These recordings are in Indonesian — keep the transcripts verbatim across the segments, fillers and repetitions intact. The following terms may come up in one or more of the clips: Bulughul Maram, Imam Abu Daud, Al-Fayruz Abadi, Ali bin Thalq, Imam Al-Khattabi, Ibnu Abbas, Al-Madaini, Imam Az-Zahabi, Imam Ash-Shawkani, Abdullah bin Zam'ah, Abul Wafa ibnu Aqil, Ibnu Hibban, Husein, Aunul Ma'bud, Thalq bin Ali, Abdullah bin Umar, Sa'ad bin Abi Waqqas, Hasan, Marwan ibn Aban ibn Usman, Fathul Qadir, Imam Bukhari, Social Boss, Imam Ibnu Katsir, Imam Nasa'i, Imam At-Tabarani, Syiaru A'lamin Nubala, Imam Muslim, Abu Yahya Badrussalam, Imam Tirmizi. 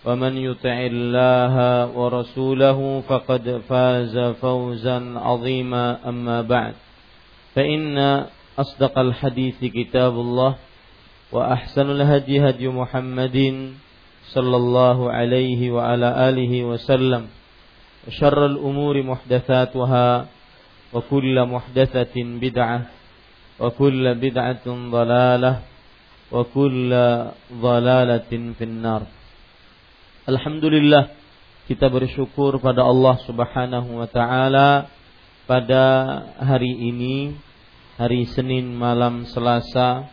ومن يطع الله ورسوله فقد فاز فوزا عظيما أما بعد فإن أصدق الحديث كتاب الله وأحسن الهدي هدي محمد صلى الله عليه وعلى آله وسلم وشر الأمور محدثاتها وكل محدثة بدعة وكل بدعة ضلالة وكل ضلالة في النار. Alhamdulillah, kita bersyukur pada Allah Subhanahu wa taala pada hari ini, hari Senin malam Selasa,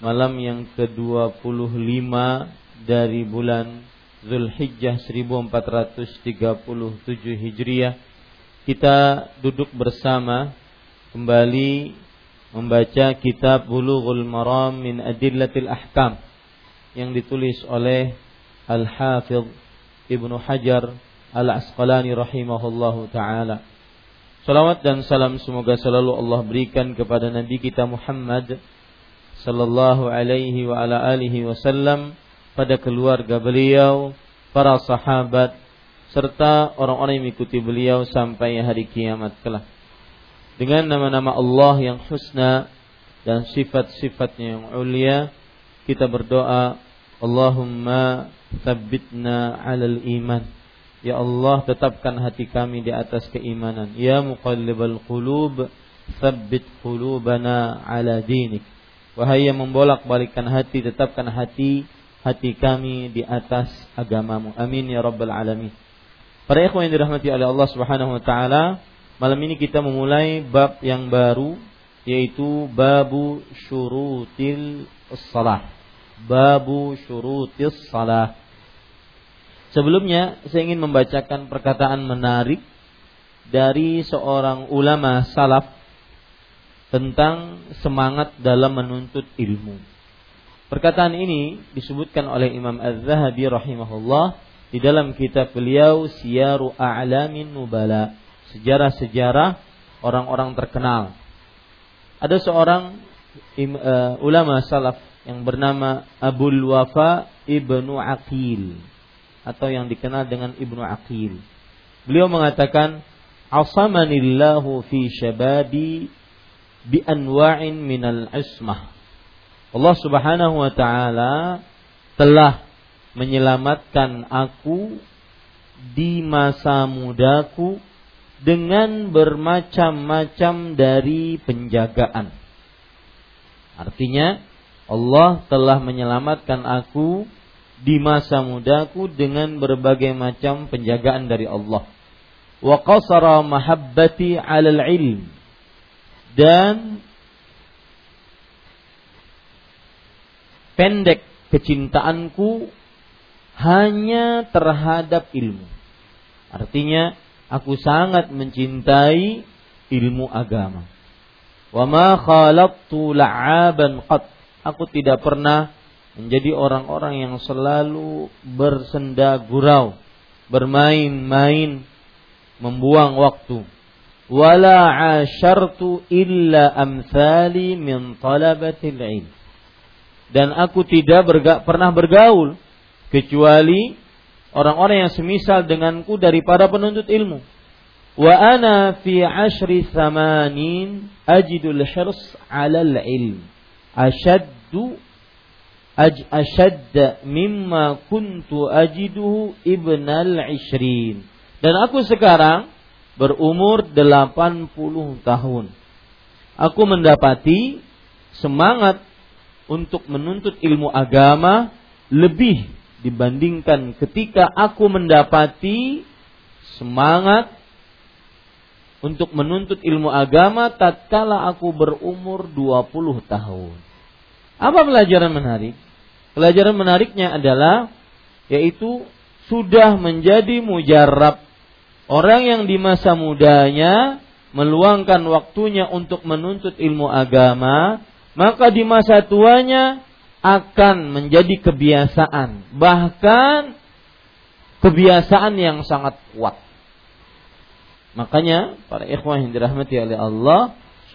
malam yang ke dua puluh lima dari bulan Zulhijjah seribu empat ratus tiga puluh tujuh Hijriah. Kita duduk bersama kembali membaca kitab Bulughul Maram min Adillatil Ahkam yang ditulis oleh Al-Hafidh Ibn Hajar Al-Asqalani rahimahullahu ta'ala. Salawat dan salam semoga selalu Allah berikan kepada Nabi kita Muhammad sallallahu alaihi wa ala alihi wasallam, pada keluarga beliau, para sahabat, serta orang-orang yang mengikuti beliau sampai hari kiamat kelak. Dengan nama-nama Allah yang husna dan sifat-sifatnya yang ulia, kita berdoa, Allahumma tsabbitna 'alal iman. Ya Allah, tetapkan hati kami di atas keimanan. Ya muqallibal qulub, tsabbit qulubana 'ala dinik. Wahai yang membolak-balikkan hati, tetapkan hati hati kami di atas agamamu. Amin ya rabbal alamin. Para ikhwan yang dirahmati oleh Allah Subhanahu wa taala, malam ini kita memulai bab yang baru, yaitu babu syurutil shalah. Babu syurutis shalah. Sebelumnya saya ingin membacakan perkataan menarik dari seorang ulama salaf tentang semangat dalam menuntut ilmu. Perkataan ini disebutkan oleh Imam Az-Zahabi rahimahullah di dalam kitab beliau Syiaru A'lamin Nubala, sejarah-sejarah orang-orang terkenal. Ada seorang uh, ulama salaf yang bernama Abul Wafa ibnu Aqil, atau yang dikenal dengan Ibnu Aqil. Beliau mengatakan, "Asamanillahu fi syababi bi anwa'in minal ismah." Allah Subhanahu wa taala telah menyelamatkan aku di masa mudaku dengan bermacam-macam dari penjagaan. Artinya, Allah telah menyelamatkan aku di masa mudaku dengan berbagai macam penjagaan dari Allah. Wa qasara mahabbati 'alal ilm, dan pendek kecintaanku hanya terhadap ilmu. Artinya, aku sangat mencintai ilmu agama. Wa ma khalaqtu la'aban qat, aku tidak pernah menjadi orang-orang yang selalu bersenda gurau, bermain-main, membuang waktu. wala 'ashartu illa amsali min talabatil 'ilm. Dan aku tidak berga, pernah bergaul kecuali orang-orang yang semisal denganku daripada penuntut ilmu. Wa ana fi ashri thamanin ajidul hirs 'alal 'ilm ashaddu aj ashadda mimma kuntu ajiduhu ibnal ishrin. Dan aku sekarang berumur delapan puluh tahun. Aku mendapati semangat untuk menuntut ilmu agama lebih dibandingkan ketika aku mendapati semangat untuk menuntut ilmu agama tatkala aku berumur dua puluh tahun. Apa pelajaran menarik? Pelajaran menariknya adalah yaitu sudah menjadi mujarab. Orang yang di masa mudanya meluangkan waktunya untuk menuntut ilmu agama, maka di masa tuanya akan menjadi kebiasaan, bahkan kebiasaan yang sangat kuat. Makanya para ikhwah yang dirahmati oleh Allah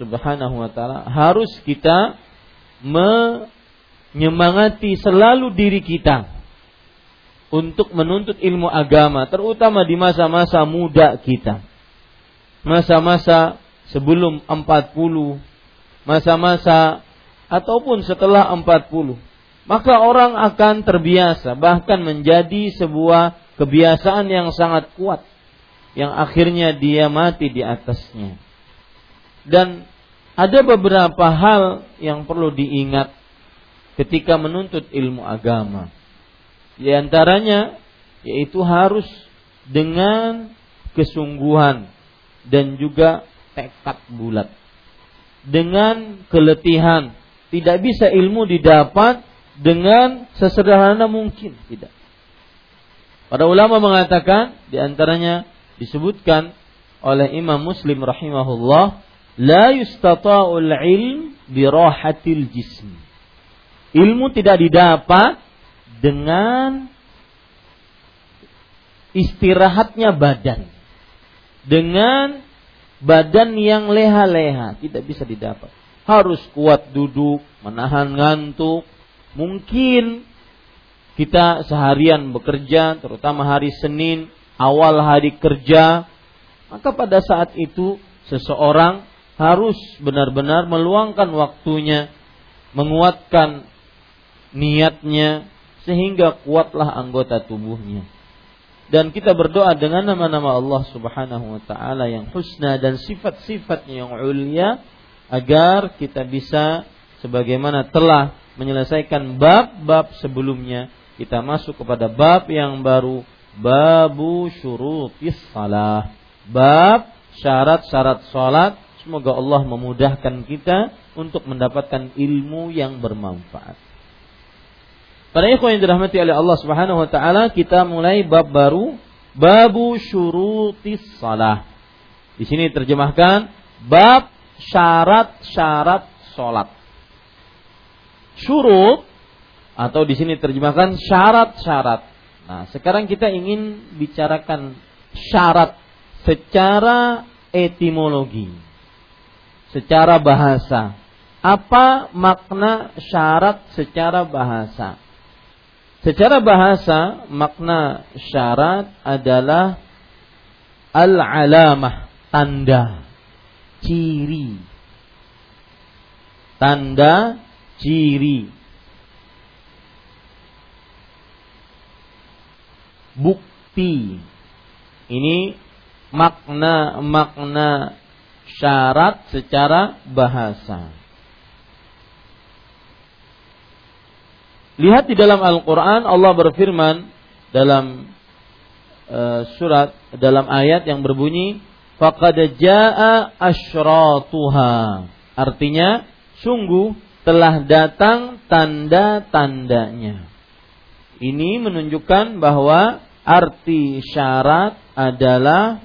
Subhanahu wa taala, harus kita menyemangati selalu diri kita untuk menuntut ilmu agama, terutama di masa-masa muda kita, masa-masa sebelum empat puluh, masa-masa ataupun setelah empat puluh. Maka orang akan terbiasa, bahkan menjadi sebuah kebiasaan yang sangat kuat, yang akhirnya dia mati di atasnya. Dan ada beberapa hal yang perlu diingat ketika menuntut ilmu agama. Di antaranya yaitu harus dengan kesungguhan dan juga tekad bulat. Dengan keletihan, tidak bisa ilmu didapat dengan sesederhana mungkin, tidak. Para ulama mengatakan, di antaranya disebutkan oleh Imam Muslim rahimahullah, la yustata'ul ilm bi rahatil jism. Ilmu tidak didapat dengan istirahatnya badan, dengan badan yang leha-leha, tidak bisa didapat. Harus kuat duduk, menahan ngantuk. Mungkin kita seharian bekerja, terutama hari Senin, awal hari kerja, maka pada saat itu seseorang harus benar-benar meluangkan waktunya, menguatkan niatnya, sehingga kuatlah anggota tubuhnya. Dan kita berdoa dengan nama-nama Allah Subhanahu wa ta'ala yang husna dan sifat-sifatnya yang ulia, agar kita bisa sebagaimana telah menyelesaikan bab-bab sebelumnya, kita masuk kepada bab yang baru, babu syurutis salah, bab syarat-syarat salat. Semoga Allah memudahkan kita untuk mendapatkan ilmu yang bermanfaat. Para ikhwan yang dirahmati oleh Allah Subhanahu wa taala, kita mulai bab baru, babu syurutis shalah. Di sini terjemahkan bab syarat-syarat salat. Syurut atau di sini terjemahkan syarat-syarat. Nah, sekarang kita ingin bicarakan syarat secara etimologi, secara bahasa. Apa makna syarat secara bahasa? Secara bahasa, makna syarat adalah al-alamah, tanda, ciri. Tanda, ciri. Bukti. Ini makna-makna syarat secara bahasa. Lihat di dalam Al-Quran, Allah berfirman dalam uh, surat, dalam ayat yang berbunyi faqad jaa asyratuha. Artinya sungguh telah datang tanda-tandanya. Ini menunjukkan bahwa arti syarat adalah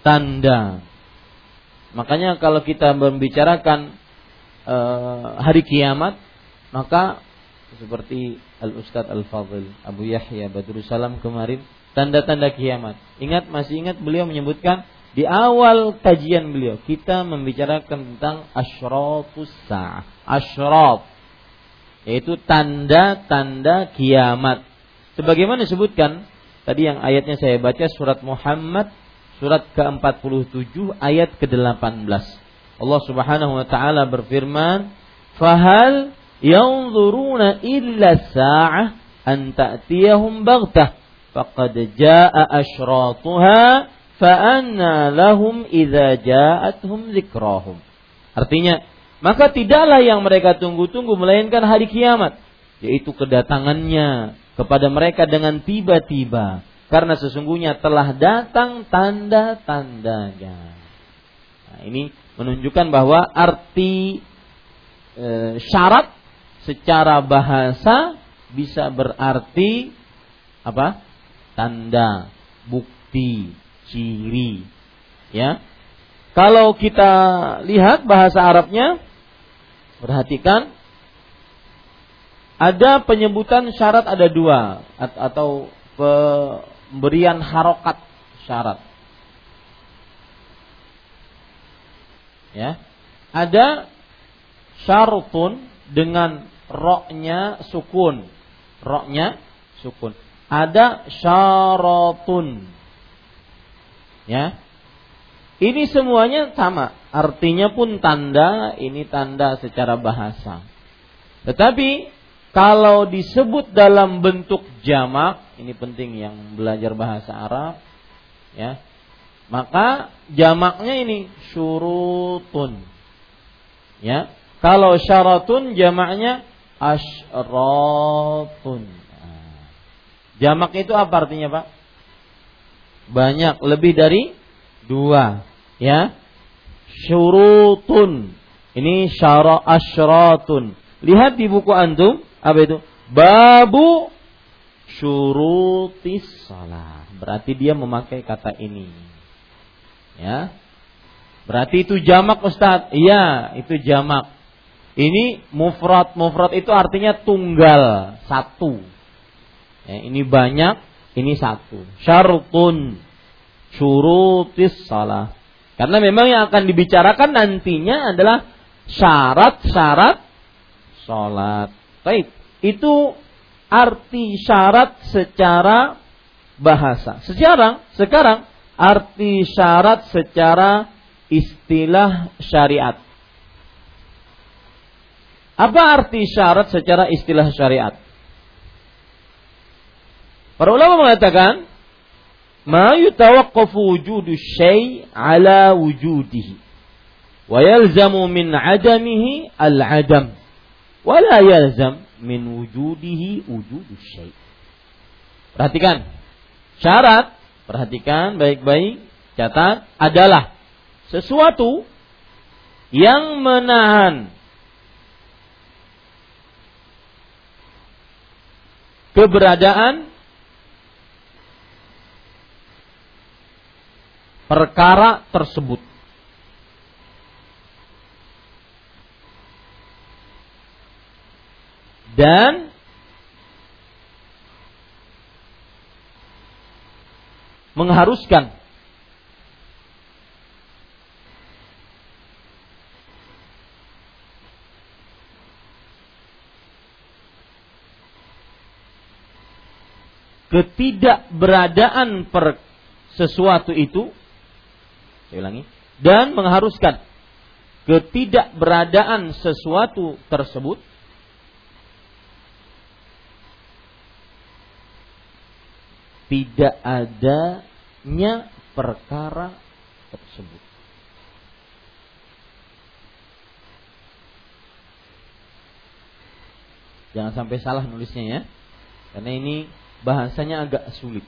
tanda. Makanya kalau kita membicarakan uh, hari kiamat, maka seperti Al-Ustadz Al-Fadhil Abu Yahya Badrussalam kemarin, tanda-tanda kiamat. Ingat, masih ingat beliau menyebutkan Di awal kajian beliau kita membicarakan tentang asyrafus sa'ah. Asyraf yaitu tanda-tanda kiamat. Sebagaimana disebutkan tadi yang ayatnya saya baca surat Muhammad surat ke empat puluh tujuh ayat ke delapan belas. Allah Subhanahu wa taala berfirman, "Fahal yanzuruna illa sa'ah an ta'tiyahum baghtah faqad jaa'a asyratuha." Fa'anna lahum idza ja'athum zikrahum. Artinya, maka tidaklah yang mereka tunggu-tunggu melainkan hari kiamat, yaitu kedatangannya kepada mereka dengan tiba-tiba, karena sesungguhnya telah datang tanda-tandanya. Nah, ini menunjukkan bahwa arti e, syarat secara bahasa bisa berarti apa? Tanda, bukti, ciri, ya. Kalau kita lihat bahasa Arabnya, perhatikan ada penyebutan syarat ada dua atau pemberian harokat syarat, ya. Ada syartun dengan roknya sukun, roknya sukun. Ada syaratun. Ya, ini semuanya sama, artinya pun tanda, ini tanda secara bahasa. Tetapi kalau disebut dalam bentuk jamak, ini penting yang belajar bahasa Arab, ya, maka jamaknya ini syurutun, ya. Kalau syaratun jamaknya asyratun. Nah, jamak itu apa artinya, Pak? Banyak, lebih dari dua, ya. Syurutun, ini syara asyratun. Lihat di buku antum, apa itu? Babu syurutis shalah. Berarti dia memakai kata ini, ya. Berarti itu jamak, Ustaz. Iya, itu jamak. Ini mufrad. Mufrad itu artinya tunggal, satu, ya. Ini banyak, ini satu. Syartun, syurutis shalah. Karena memang yang akan dibicarakan nantinya adalah syarat-syarat sholat. Baik, itu arti syarat secara bahasa. Sekarang, sekarang arti syarat secara istilah syariat. Apa arti syarat secara istilah syariat? Para ulama mengatakan ma yutawaqqafu wujudu syai' ala wujudihi wa yalzamu min 'adamihi al-'adam wa la yalzam min wujudihi wujudu syai'. Perhatikan syarat, perhatikan baik-baik, catat, adalah sesuatu yang menahan keberadaan perkara tersebut. Dan mengharuskan ketidakberadaan per sesuatu itu. Saya ulangi, dan mengharuskan ketidakberadaan sesuatu tersebut tidak adanya perkara tersebut. Jangan sampai salah nulisnya, ya, karena ini bahasanya agak sulit.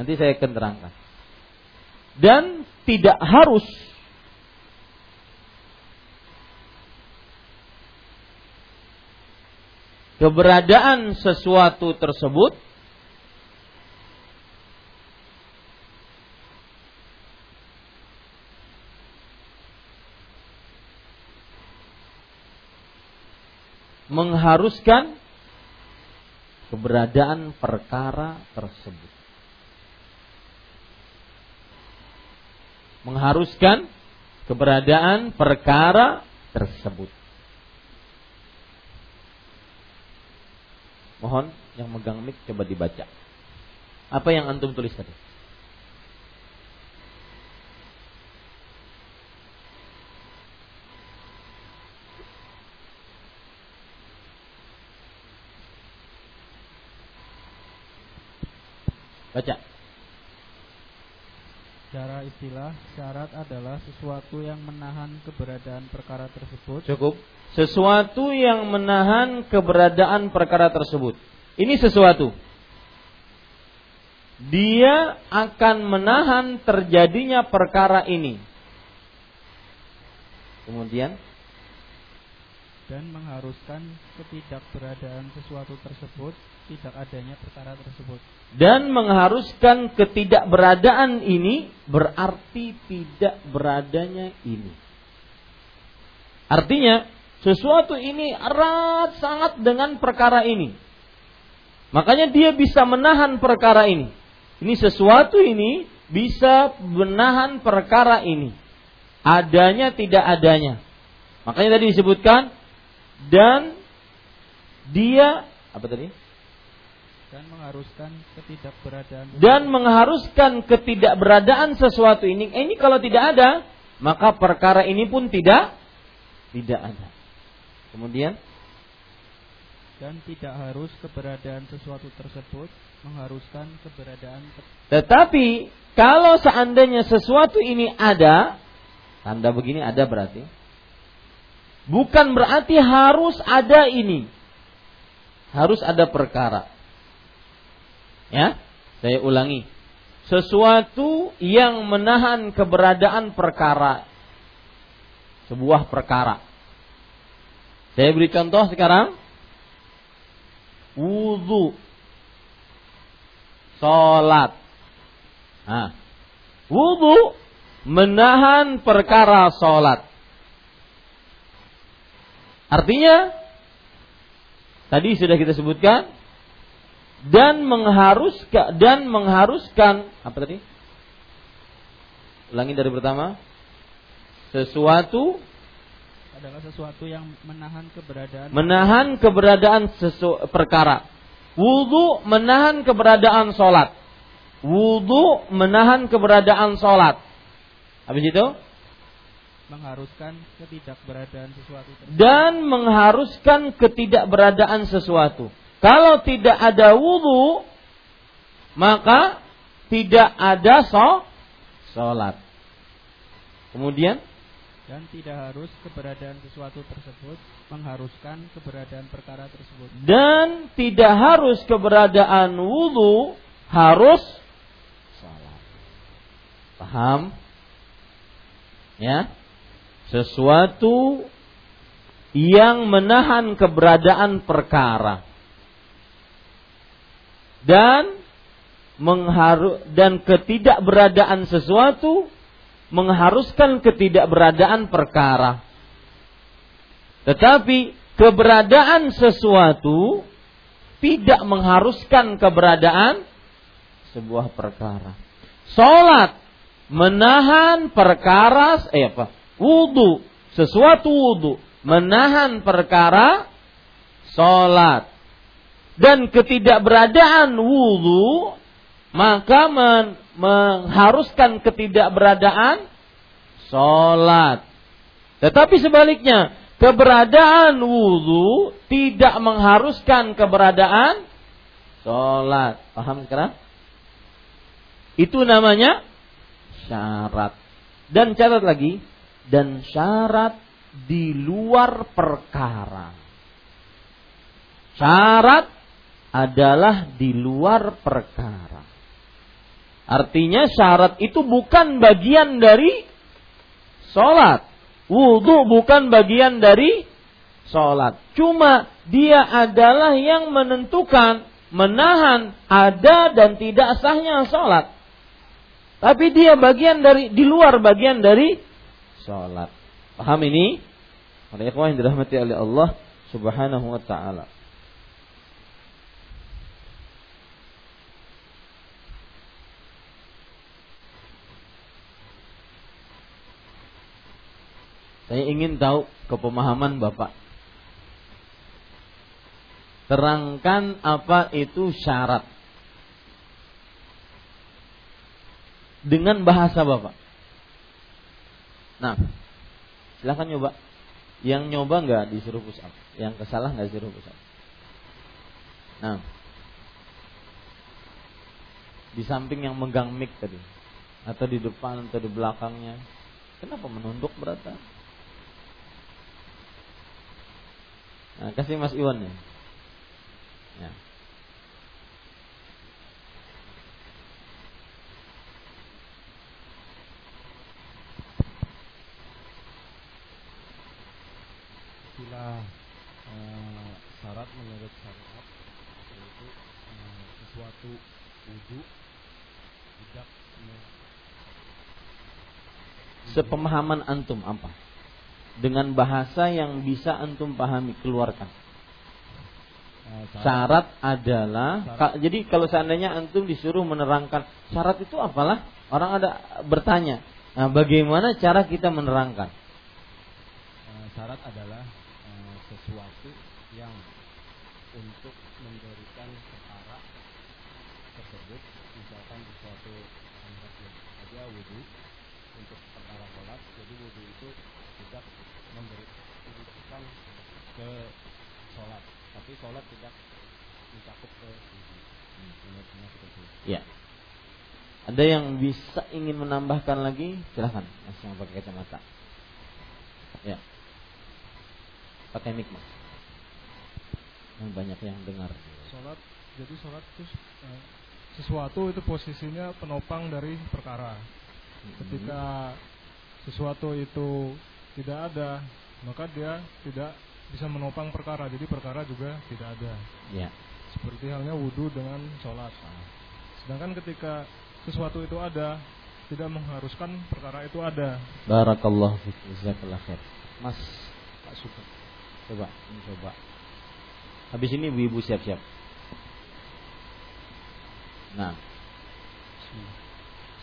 Nanti saya akan terangkan. Dan tidak harus keberadaan sesuatu tersebut mengharuskan keberadaan perkara tersebut. mengharuskan keberadaan perkara tersebut. Mohon yang megang mic coba dibaca. Apa yang antum tulis tadi? Baca. Secara istilah, syarat adalah sesuatu yang menahan keberadaan perkara tersebut. Cukup. Sesuatu yang menahan keberadaan perkara tersebut. Ini sesuatu. Dia akan menahan terjadinya perkara ini. Kemudian. Dan mengharuskan ketidakberadaan sesuatu tersebut, tidak adanya perkara tersebut. Dan mengharuskan ketidakberadaan ini berarti tidak beradanya ini. Artinya sesuatu ini erat sangat dengan perkara ini. Makanya dia bisa menahan perkara ini. Ini sesuatu ini bisa menahan perkara ini. Adanya tidak adanya. Makanya tadi disebutkan dan dia apa tadi? Dan mengharuskan ketidakberadaan. Dan mengharuskan ketidakberadaan sesuatu ini. Eh, ini kalau tidak ada, maka perkara ini pun tidak tidak ada. Kemudian dan tidak harus keberadaan sesuatu tersebut mengharuskan keberadaan. Tetapi kalau seandainya sesuatu ini ada, tanda begini ada berarti bukan berarti harus ada ini. Harus ada perkara. Ya, saya ulangi. Sesuatu yang menahan keberadaan perkara. Sebuah perkara. Saya beri contoh sekarang. Wudu. Salat. Nah, wudu menahan perkara salat. Artinya, tadi sudah kita sebutkan dan mengharuskan dan mengharuskan apa tadi? Ulangi dari pertama. Sesuatu adalah sesuatu yang menahan keberadaan. Menahan keberadaan sesu, perkara. Wudu menahan keberadaan sholat. Wudu menahan keberadaan sholat. Habis itu? Mengharuskan ketidakberadaan sesuatu tersebut. Dan mengharuskan ketidakberadaan sesuatu. Kalau tidak ada wudu, maka tidak ada sholat. Kemudian? Dan tidak harus keberadaan sesuatu tersebut mengharuskan keberadaan perkara tersebut. Dan tidak harus keberadaan wudu harus sholat. Paham? Ya? Sesuatu yang menahan keberadaan perkara dan mengharu dan ketidakberadaan sesuatu mengharuskan ketidakberadaan perkara. Tetapi keberadaan sesuatu tidak mengharuskan keberadaan sebuah perkara. Salat menahan perkara eh apa? Wudu, sesuatu wudu menahan perkara salat. Dan ketidakberadaan wudu maka men- mengharuskan ketidakberadaan salat. Tetapi sebaliknya, keberadaan wudu tidak mengharuskan keberadaan salat. Paham sekarang? Itu namanya syarat. Dan catat lagi, dan syarat di luar perkara. Syarat adalah di luar perkara. Artinya syarat itu bukan bagian dari sholat. Wudu bukan bagian dari sholat. Cuma dia adalah yang menentukan, menahan ada dan tidak sahnya sholat. Tapi dia bagian dari, di luar bagian dari sholat. Paham ini? Para ikhwah yang dirahmati oleh Allah subhanahu wa ta'ala. Saya ingin tahu kepemahaman Bapak. Terangkan apa itu syarat dengan bahasa Bapak. Nah, silakan nyoba. Yang nyoba nggak disuruh push up, yang kesalah nggak disuruh push up. Nah, di samping yang megang mic tadi, atau di depan atau di belakangnya, kenapa menunduk berata? Nah, kasih Mas Iwan ya. Ya. Istilah eh, syarat menurut syariat yaitu eh, sesuatu wudu tidak sepemahaman antum apa dengan bahasa yang bisa antum pahami keluarkan. Syarat adalah syarat. Jadi kalau seandainya antum disuruh menerangkan syarat itu apalah, orang ada bertanya, nah, bagaimana cara kita menerangkan? Syarat adalah sesuatu yang untuk memberikan perkara tersebut, misalkan sesuatu ada wudu untuk perkara sholat, jadi wudu itu tidak memberikan ke sholat, tapi sholat tidak mencakup ke ya. Ada yang bisa ingin menambahkan lagi? Silahkan, langsung pakai kacamata. Ya, pakai mic mas. Banyak yang dengar. Sholat, jadi sholat itu eh, sesuatu itu posisinya penopang dari perkara. Mm-hmm. Ketika sesuatu itu tidak ada, maka dia tidak bisa menopang perkara, jadi perkara juga tidak ada ya. Seperti halnya wudu dengan sholat. Sedangkan ketika sesuatu itu ada, tidak mengharuskan perkara itu ada. Barakallahu fiikum, jazakallahu khair. Mas, Pak Suka, coba, ini coba. Habis ini ibu-ibu siap-siap. Nah,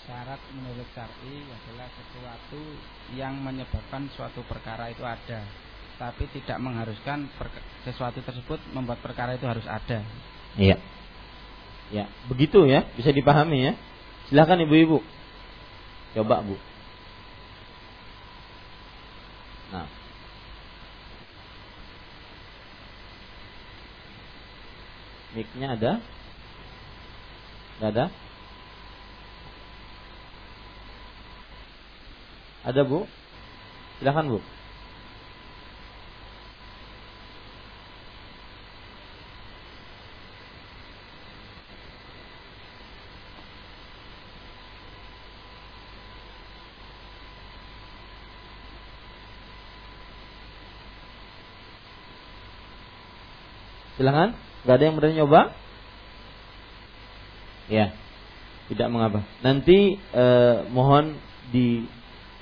syarat menurut syar'i adalah sesuatu yang menyebabkan suatu perkara itu ada, tapi tidak mengharuskan sesuatu tersebut membuat perkara itu harus ada. Iya. Ya, begitu ya, bisa dipahami ya. Silakan ibu-ibu. Coba, Bu. Nah. Mic-nya ada? Enggak ada? Ada, Bu? Silakan, Bu. Silahkan, nggak ada yang berani nyoba? Ya, tidak mengapa. Nanti eh, mohon di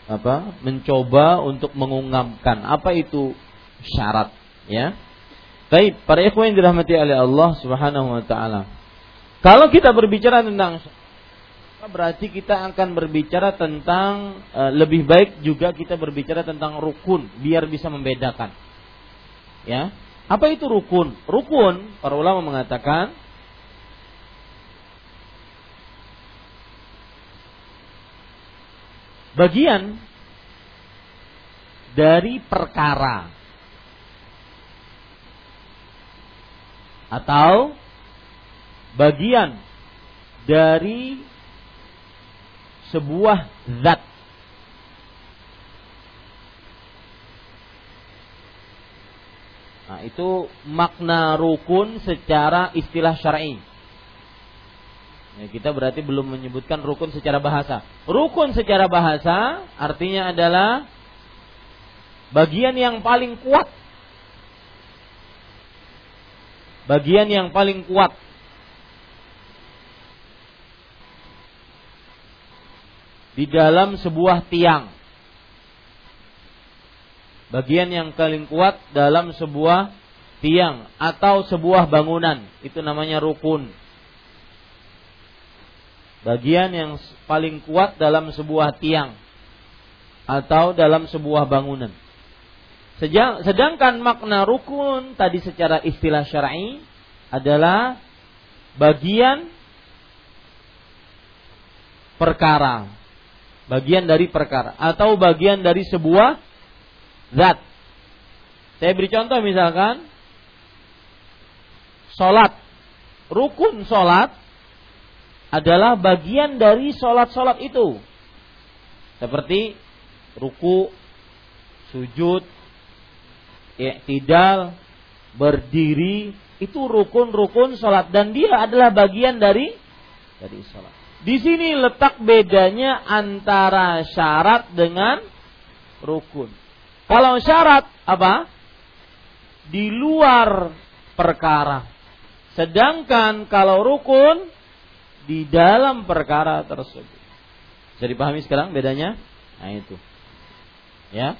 apa? Mencoba untuk mengungkapkan apa itu syarat, ya. Baik, para ikhwan yang dirahmati oleh Allah Subhanahu wa taala. Kalau kita berbicara tentang syarat, berarti kita akan berbicara tentang eh, lebih baik juga kita berbicara tentang rukun biar bisa membedakan. Ya. Apa itu rukun? Rukun, para ulama mengatakan bagian dari perkara atau bagian dari sebuah zat itu makna rukun secara istilah syar'i. Ya, kita berarti belum menyebutkan rukun secara bahasa. Rukun secara bahasa artinya adalah bagian yang paling kuat. Bagian yang paling kuat. Di dalam sebuah tiang. Bagian yang paling kuat dalam sebuah tiang atau sebuah bangunan, itu namanya rukun. Bagian yang paling kuat dalam sebuah tiang atau dalam sebuah bangunan. Sedangkan makna rukun tadi secara istilah syar'i adalah bagian perkara, bagian dari perkara atau bagian dari sebuah zat. Saya beri contoh misalkan salat. Rukun salat adalah bagian dari salat-salat itu. Seperti ruku, sujud, i'tidal, berdiri, itu rukun-rukun salat dan dia adalah bagian dari dari salat. Di sini letak bedanya antara syarat dengan rukun. Kalau syarat apa? Di luar perkara. Sedangkan kalau rukun di dalam perkara tersebut. Bisa dipahami sekarang bedanya? Nah itu. Ya.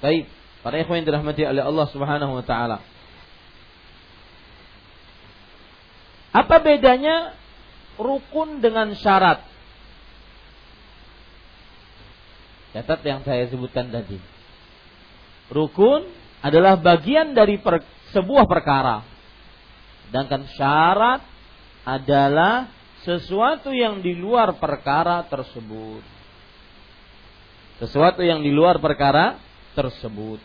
Baik, para ikhwan yang dirahmati oleh Allah Subhanahu wa taala. Apa bedanya rukun dengan syarat? Catat yang saya sebutkan tadi. Rukun adalah bagian dari per, sebuah perkara. Sedangkan syarat adalah sesuatu yang di luar perkara tersebut. Sesuatu yang di luar perkara tersebut.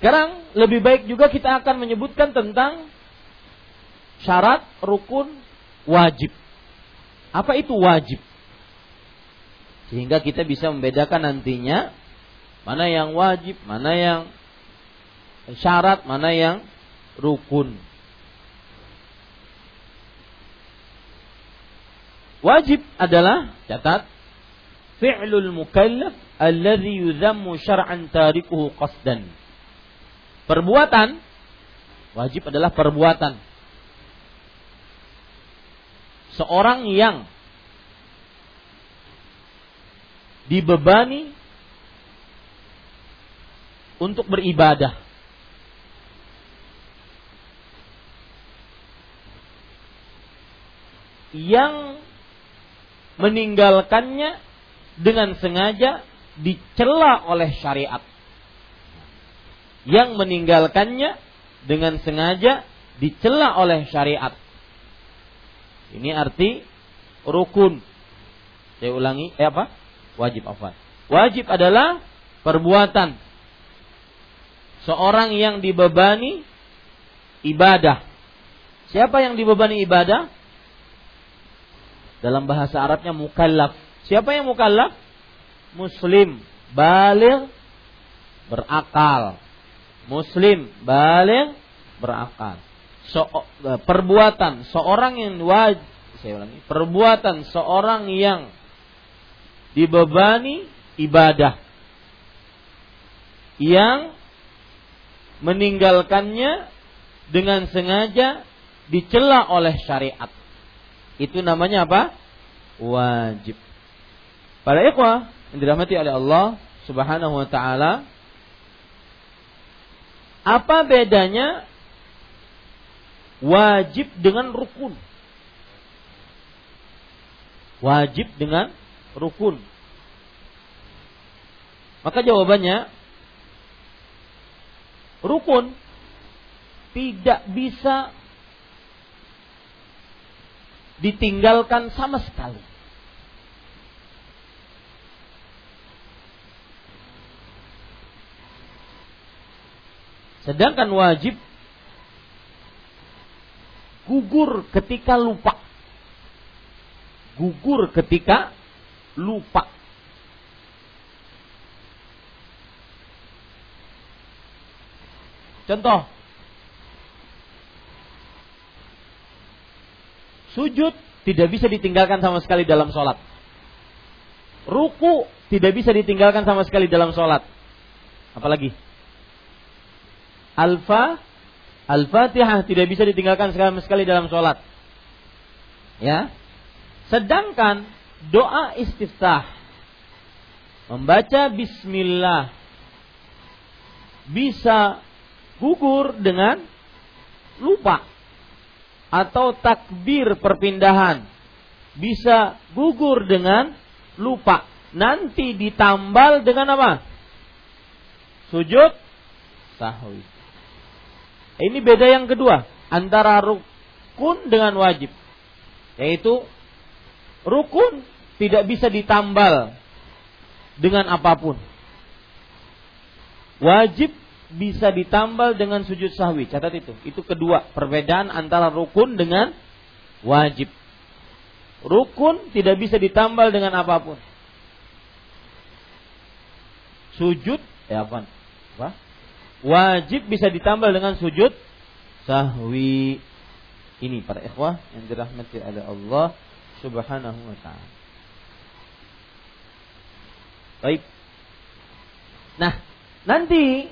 Sekarang lebih baik juga kita akan menyebutkan tentang syarat, rukun, wajib. Apa itu wajib? Sehingga kita bisa membedakan nantinya mana yang wajib, mana yang syarat, mana yang rukun. Wajib adalah, catat, fi'lul mukallaf alladhi yudhammu syar'an tarikuhu qasdan. Perbuatan, wajib adalah perbuatan. Seorang yang dibebani untuk beribadah. Yang meninggalkannya dengan sengaja dicela oleh syariat. Yang meninggalkannya dengan sengaja dicela oleh syariat. Ini arti rukun. Saya ulangi, eh apa? Wajib apa? Wajib adalah perbuatan. Seorang yang dibebani ibadah. Siapa yang dibebani ibadah? Dalam bahasa Arabnya mukallaf. Siapa yang mukallaf? Muslim, baligh, berakal. Muslim, baligh, berakal. So, perbuatan seorang yang wajib, saya ulangi, perbuatan seorang yang dibebani ibadah. Yang meninggalkannya dengan sengaja dicela oleh syariat. Itu namanya apa? Wajib. Para ikhwah yang dirahmati oleh Allah Subhanahu wa taala, apa bedanya wajib dengan rukun? Wajib dengan rukun. Maka jawabannya, rukun tidak bisa ditinggalkan sama sekali. Sedangkan wajib gugur ketika lupa. Gugur ketika lupa. Contoh, sujud tidak bisa ditinggalkan sama sekali dalam sholat. Ruku tidak bisa ditinggalkan sama sekali dalam sholat. Apalagi? Alfa, Al-Fatihah tidak bisa ditinggalkan sama sekali dalam sholat. Ya. Sedangkan doa istiftah, membaca bismillah, bisa gugur dengan lupa. atau takbir perpindahan bisa gugur dengan lupa. Nanti ditambal dengan apa? Sujud sahwi. Ini beda yang kedua antara rukun dengan wajib, yaitu rukun tidak bisa ditambal dengan apapun. Wajib bisa ditambal dengan sujud sahwi. Catat itu. Itu kedua perbedaan antara rukun dengan wajib. Rukun tidak bisa ditambal dengan apapun. Sujud, ya apa? apa? Wajib bisa ditambal dengan sujud sahwi. Ini para ikhwah yang dirahmati oleh Allah Subhanahu wa ta'ala. Baik. Nah, nanti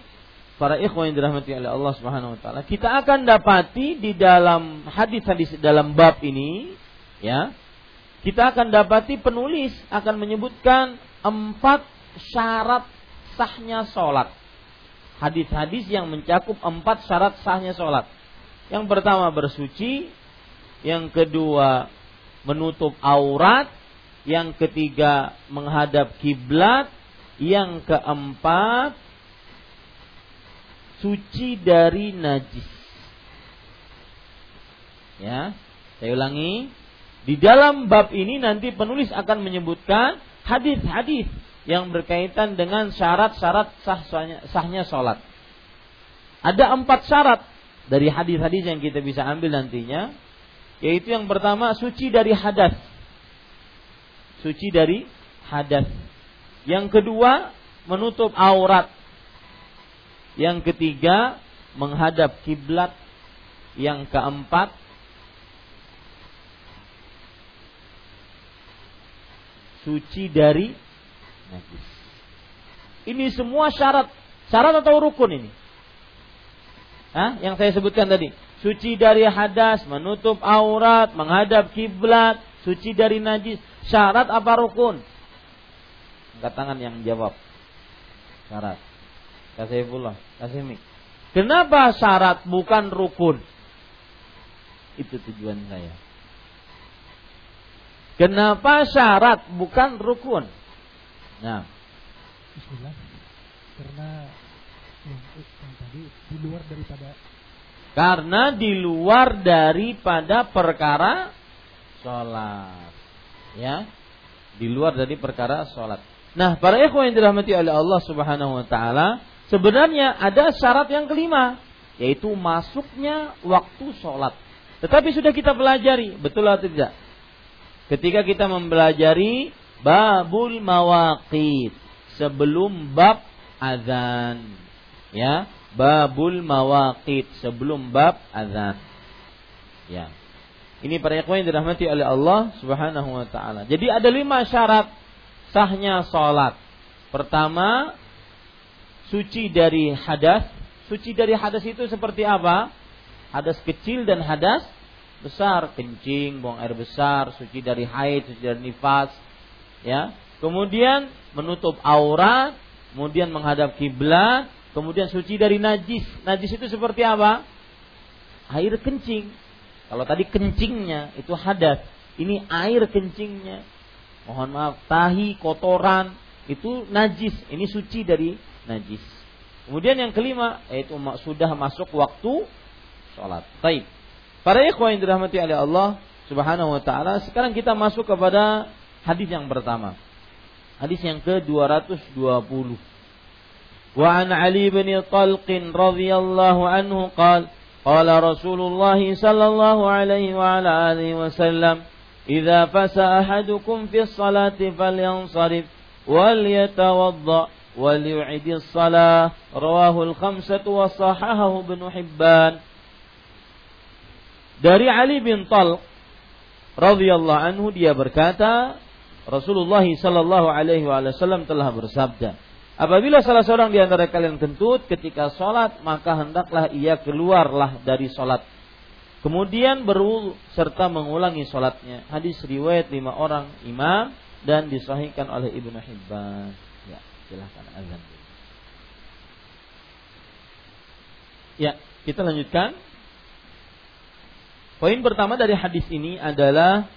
para ikhwah yang dirahmati oleh Allah Subhanahu wa ta'ala, kita akan dapati di dalam hadis-hadis dalam bab ini, ya, kita akan dapati penulis akan menyebutkan empat syarat sahnya sholat. Hadis-hadis yang mencakup empat syarat sahnya sholat. Yang pertama bersuci, yang kedua menutup aurat, yang ketiga menghadap kiblat, yang keempat suci dari najis. Ya, saya ulangi, di dalam bab ini nanti penulis akan menyebutkan hadis-hadis yang berkaitan dengan syarat-syarat sah sahnya sholat. Ada empat syarat dari hadis-hadis yang kita bisa ambil nantinya, yaitu yang pertama suci dari hadas, suci dari hadas. Yang kedua menutup aurat. Yang ketiga menghadap kiblat. Yang keempat suci dari najis. Ini semua syarat, syarat atau rukun ini. Hah? Yang saya sebutkan tadi, suci dari hadas, menutup aurat, menghadap kiblat, suci dari najis. Syarat apa rukun? Angkat tangan yang jawab. Syarat. Kasihullah, kasih. Kenapa syarat bukan rukun? Itu tujuan saya. Kenapa syarat bukan rukun? Nah, bismillah. Karena yang tadi di luar daripada Karena di luar daripada perkara sholat. Ya, di luar dari perkara sholat. Nah, para ikhwan yang dirahmati oleh Allah Subhanahu wa ta'ala, sebenarnya ada syarat yang kelima, yaitu masuknya waktu sholat. Tetapi sudah kita pelajari, betul atau tidak? Ketika kita mempelajari babul mawaqit, sebelum bab azan. Ya, babul mawaqit, sebelum bab azan. Ya. Ini para ikhwan yang dirahmati oleh Allah Subhanahu wa ta'ala. Jadi ada lima syarat sahnya sholat. Pertama, suci dari hadas. Suci dari hadas itu seperti apa? Hadas kecil dan hadas besar. Kencing, buang air besar, suci dari haid, suci dari nifas, ya. Kemudian menutup aurat, kemudian menghadap kiblat, kemudian suci dari najis. Najis itu seperti apa? Air kencing. Kalau tadi kencingnya itu hadas, ini air kencingnya. Mohon maaf, tahi, kotoran, itu najis. Ini suci dari najis. Kemudian yang kelima, yaitu sudah masuk waktu sholat. Baik. Para ikhwan yang dirahmati oleh Allah Subhanahu wa ta'ala, sekarang kita masuk kepada hadis yang pertama. Hadis yang ke-dua ratus dua puluh. Wa an Ali bin Thalq radhiyallahu anhu qala qala Rasulullah sallallahu alaihi wa ala alihi wasallam, إذا فَسَ أحدكم في الصلاة فلينصرف وليتوضأ وليعد الصلاة. رواه الخمسة وصححه ابن حبان. Dari Ali bin Thalq radhiyallahu anhu, dia berkata, Rasulullah sallallahu alaihi wasallam telah bersabda, apabila salah seorang di antara kalian kentut ketika salat, maka hendaklah ia keluarlah dari salat, kemudian berwudu serta mengulangi sholatnya. Hadis riwayat lima orang imam dan disahihkan oleh Ibnu Hibban. Ya, silahkan azan. Ya, kita lanjutkan. Poin pertama dari hadis ini adalah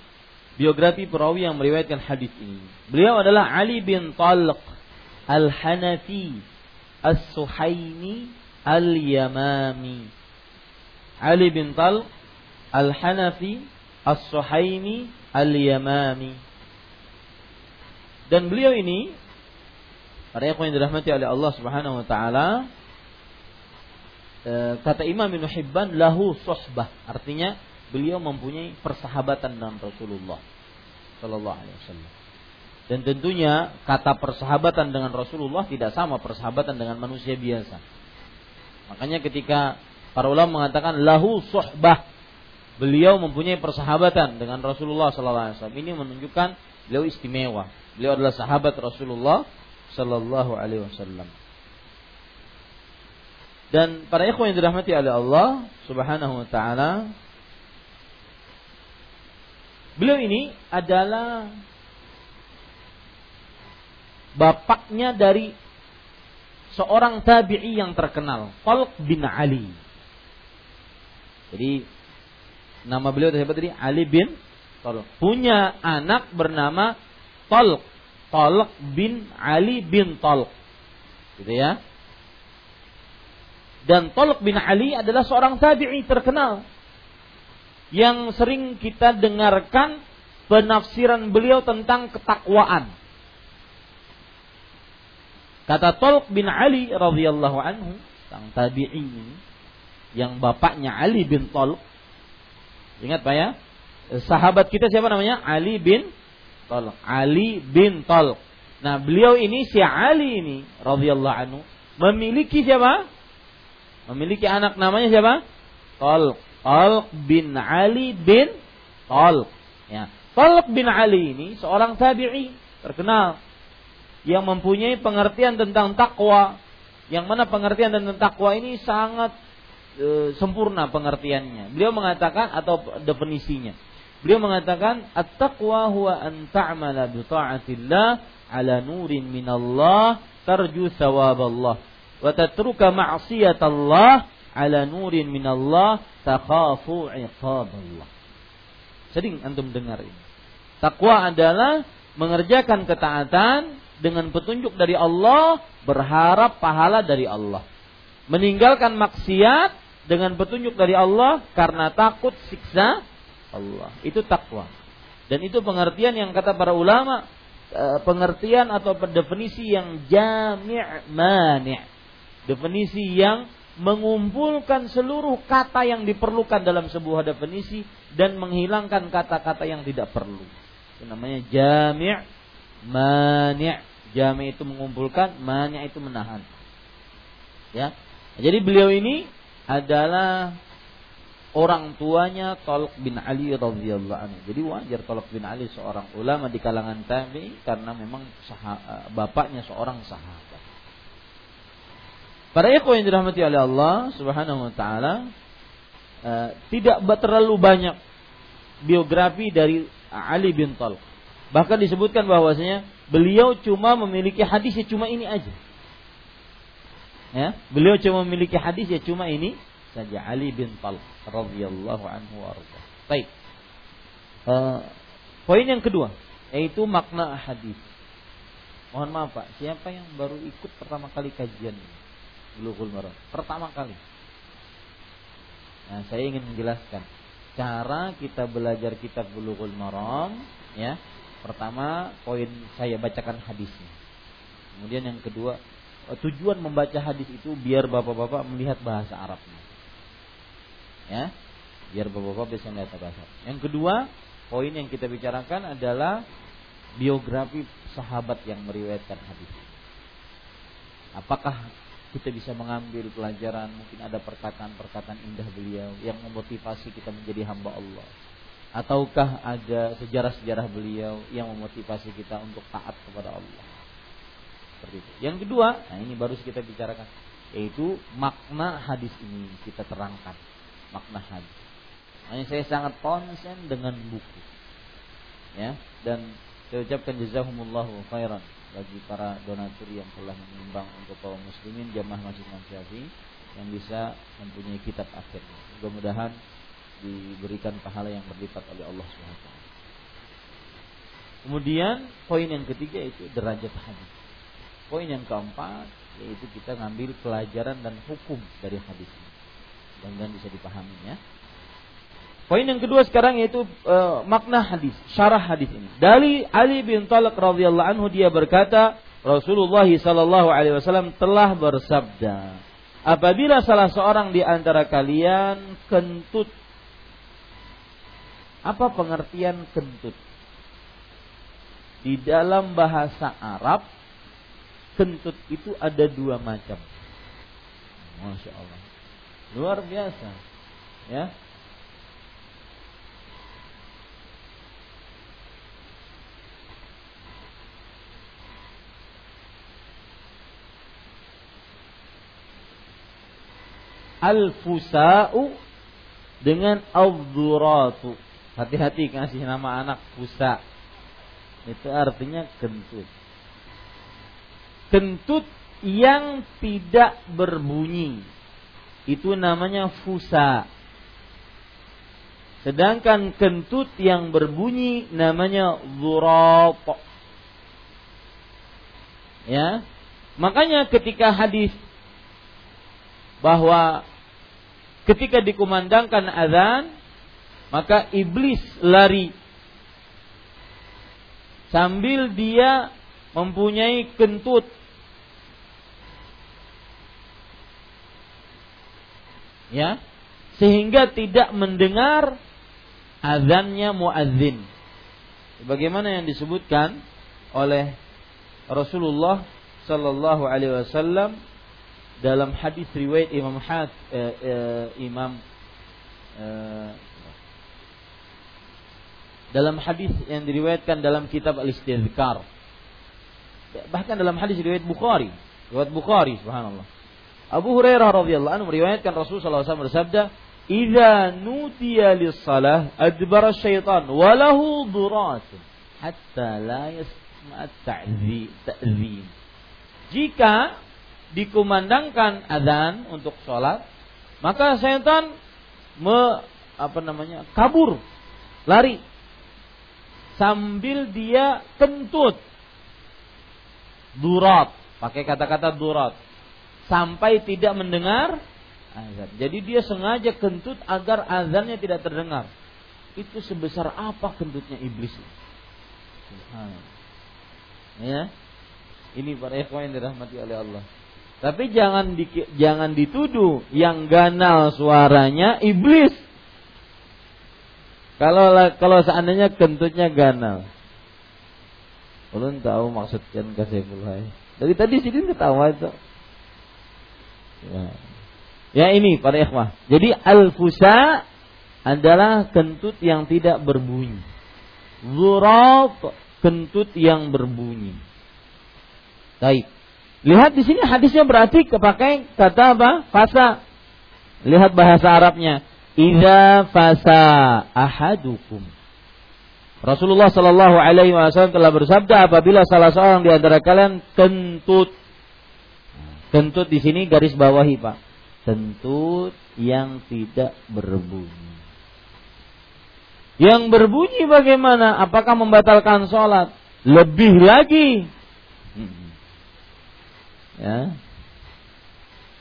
biografi perawi yang meriwayatkan hadis ini. Beliau adalah Ali bin Thalq Al-Hanafi As-Suhaimi Al-Yamami. Ali bin Thalq Al-Hanafi As-Suhaimi Al-Yamami. Dan beliau ini, para yang dirahmati oleh Allah Subhanahu wa taala, kata Imam Ibn Hibban, lahu sohbah, artinya beliau mempunyai persahabatan dengan Rasulullah Sallallahu Alaihi Wasallam. Dan tentunya kata persahabatan dengan Rasulullah tidak sama persahabatan dengan manusia biasa. Makanya ketika para ulama mengatakan lahu sohbah, beliau mempunyai persahabatan dengan Rasulullah Sallallahu Alaihi Wasallam, ini menunjukkan beliau istimewa. Beliau adalah sahabat Rasulullah Sallallahu Alaihi Wasallam. Dan para ikhwan yang dirahmati oleh Allah Subhanahu wa ta'ala, beliau ini adalah bapaknya dari seorang tabi'i yang terkenal, Thalq bin Ali. Jadi nama beliau siapa tadi? Ali bin Thalq. Punya anak bernama Thalq, Thalq bin Ali bin Thalq, gitu ya. Dan Thalq bin Ali adalah seorang tabi'i terkenal yang sering kita dengarkan penafsiran beliau tentang ketakwaan. Kata Thalq bin Ali radhiyallahu anhu, sang tabi'i yang bapaknya Ali bin Thalq. Ingat Pak ya, sahabat kita siapa namanya? Ali bin Thalq. Ali bin Thalq. Nah, beliau ini, si Ali ini radhiyallahu anhu, memiliki siapa? Memiliki anak namanya siapa? Thalq. Thalq bin Ali bin Thalq. Ya. Thalq bin Ali ini seorang tabi'i terkenal yang mempunyai pengertian tentang takwa, yang mana pengertian tentang takwa ini sangat e, sempurna pengertiannya. Beliau mengatakan, atau definisinya, beliau mengatakan at-taqwa huwa an ta'mala bi ta'atillah ala nurin minallah tarju thawaballah wa tatruka ma'siyatallah ala nurin minallah takhafu 'iqaballah. Sering antum dengar ini. Takwa adalah mengerjakan ketaatan dengan petunjuk dari Allah, berharap pahala dari Allah. Meninggalkan maksiat dengan petunjuk dari Allah karena takut siksa Allah. Itu takwa. Dan itu pengertian yang kata para ulama, pengertian atau definisi yang jami' mani'. Definisi yang mengumpulkan seluruh kata yang diperlukan dalam sebuah definisi dan menghilangkan kata-kata yang tidak perlu. Itu namanya jami' mani'. Jami' itu mengumpulkan, mani' itu menahan. Ya. Jadi beliau ini adalah orang tuanya Thalq bin Ali radhiyallahu anhu. Jadi wajar Thalq bin Ali seorang ulama di kalangan tabi'i karena memang sah- bapaknya seorang sahabat. Para ikhwan yang dirahmati oleh Allah Subhanahu wa taala, eh, tidak terlalu banyak biografi dari Ali bin Thalq. Bahkan disebutkan bahwasanya beliau cuma memiliki hadis ya cuma ini aja. Ya, beliau cuma memiliki hadis ya cuma ini saja, Ali bin Thalq radhiyallahu anhu warda. Baik. Eh, poin yang kedua yaitu makna hadis. Mohon maaf Pak, siapa yang baru ikut pertama kali kajian ini? Bulughul Maram pertama kali. Nah, saya ingin menjelaskan cara kita belajar kitab Bulughul Maram. Ya, pertama poin saya bacakan hadisnya. Kemudian yang kedua, tujuan membaca hadis itu biar bapak-bapak melihat bahasa Arabnya. Ya, biar bapak-bapak bisa melihat bahasa Arab. Yang kedua, poin yang kita bicarakan adalah biografi sahabat yang meriwayatkan hadis. Apakah kita bisa mengambil pelajaran, mungkin ada perkataan-perkataan indah beliau yang memotivasi kita menjadi hamba Allah, ataukah ada sejarah-sejarah beliau yang memotivasi kita untuk taat kepada Allah. Seperti itu. Yang kedua, nah ini baru kita bicarakan, yaitu makna hadis ini kita terangkan makna hadis. Makanya saya sangat konsen dengan buku, ya, dan saya ucapkan jazahumullahu khairan bagi para donatur yang telah menyumbang untuk kaum muslimin jamaah Masjid Nasa'i yang bisa mempunyai kitab akhir. Mudah-mudahan diberikan pahala yang berlipat oleh Allah Subhanahu wa taala. Kemudian poin yang ketiga itu derajat hadis. Poin yang keempat yaitu kita ngambil pelajaran dan hukum dari hadis ini. Mudah-mudahan bisa dipahami ya. Poin yang kedua sekarang yaitu e, makna hadis, syarah hadis ini. Dari Ali bin Thalq radhiyallahu anhu dia berkata, Rasulullah sallallahu alaihi wasallam telah bersabda, apabila salah seorang di antara kalian kentut. Apa pengertian kentut? Di dalam bahasa Arab, kentut itu ada dua macam. Masya Allah, luar biasa ya. Al-fusa'u dengan al-dhuratu. Hati-hati kasih nama anak fusa. Itu artinya kentut. Kentut yang tidak berbunyi. Itu namanya fusa. Sedangkan kentut yang berbunyi namanya dhuratu. Ya. Makanya ketika hadis bahwa ketika dikumandangkan azan, maka iblis lari sambil dia mempunyai kentut. Ya, sehingga tidak mendengar azannya muadzin. Bagaimana yang disebutkan oleh Rasulullah sallallahu alaihi wasallam dalam hadis riwayat Imam Had eh, eh, Imam eh, dalam hadis yang diriwayatkan dalam kitab Al-Istidhkar, bahkan dalam hadis riwayat Bukhari, riwayat Bukhari subhanallah. Abu Hurairah radhiyallahu anhu meriwayatkan Rasulullah sallallahu alaihi wasallam bersabda, "Idza nutiya lis-shalah adbara syaitan wa lahu durat hatta la yasma'a ta'zim." Jika dikumandangkan azan untuk sholat, maka setan me, apa namanya kabur, lari sambil dia kentut, durat, pakai kata-kata durat, sampai tidak mendengar azan. Jadi dia sengaja kentut agar azannya tidak terdengar. Itu sebesar apa kentutnya iblis? Ya, ini para ikhwan yang dirahmati oleh Allah. Tapi jangan di, jangan dituduh yang ganal suaranya iblis. Kalau kalau seandainya kentutnya ganal. Belum tahu maksudnya kasihullah. Dari tadi sidin ketawa itu. Ya. Ya ini para ikhwah. Jadi al-fusa adalah kentut yang tidak berbunyi. Zurat kentut yang berbunyi. Baik. Lihat di sini hadisnya berarti kepakai kata apa? Fasa. Lihat bahasa Arabnya. Idza fasa ahadukum. Rasulullah sallallahu alaihi wasallam telah bersabda apabila salah seorang di antara kalian kentut. Kentut di sini garis bawahi, Pak. Kentut yang tidak berbunyi. Yang berbunyi bagaimana? Apakah membatalkan sholat? Lebih lagi. Ya.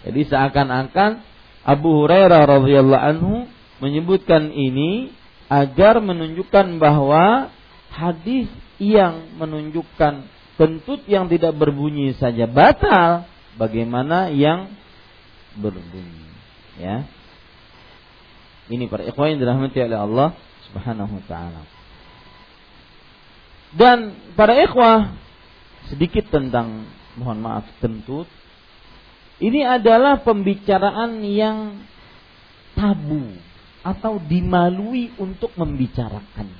Jadi seakan-akan Abu Hurairah radhiyallahu anhu menyebutkan ini agar menunjukkan bahwa hadis yang menunjukkan kentut yang tidak berbunyi saja batal, bagaimana yang berbunyi, ya. Ini para ikhwan yang dirahmati oleh Allah Subhanahu wa taala. Dan para ikhwah, sedikit tentang, mohon maaf, kentut. Ini adalah pembicaraan yang tabu atau dimalui untuk membicarakannya.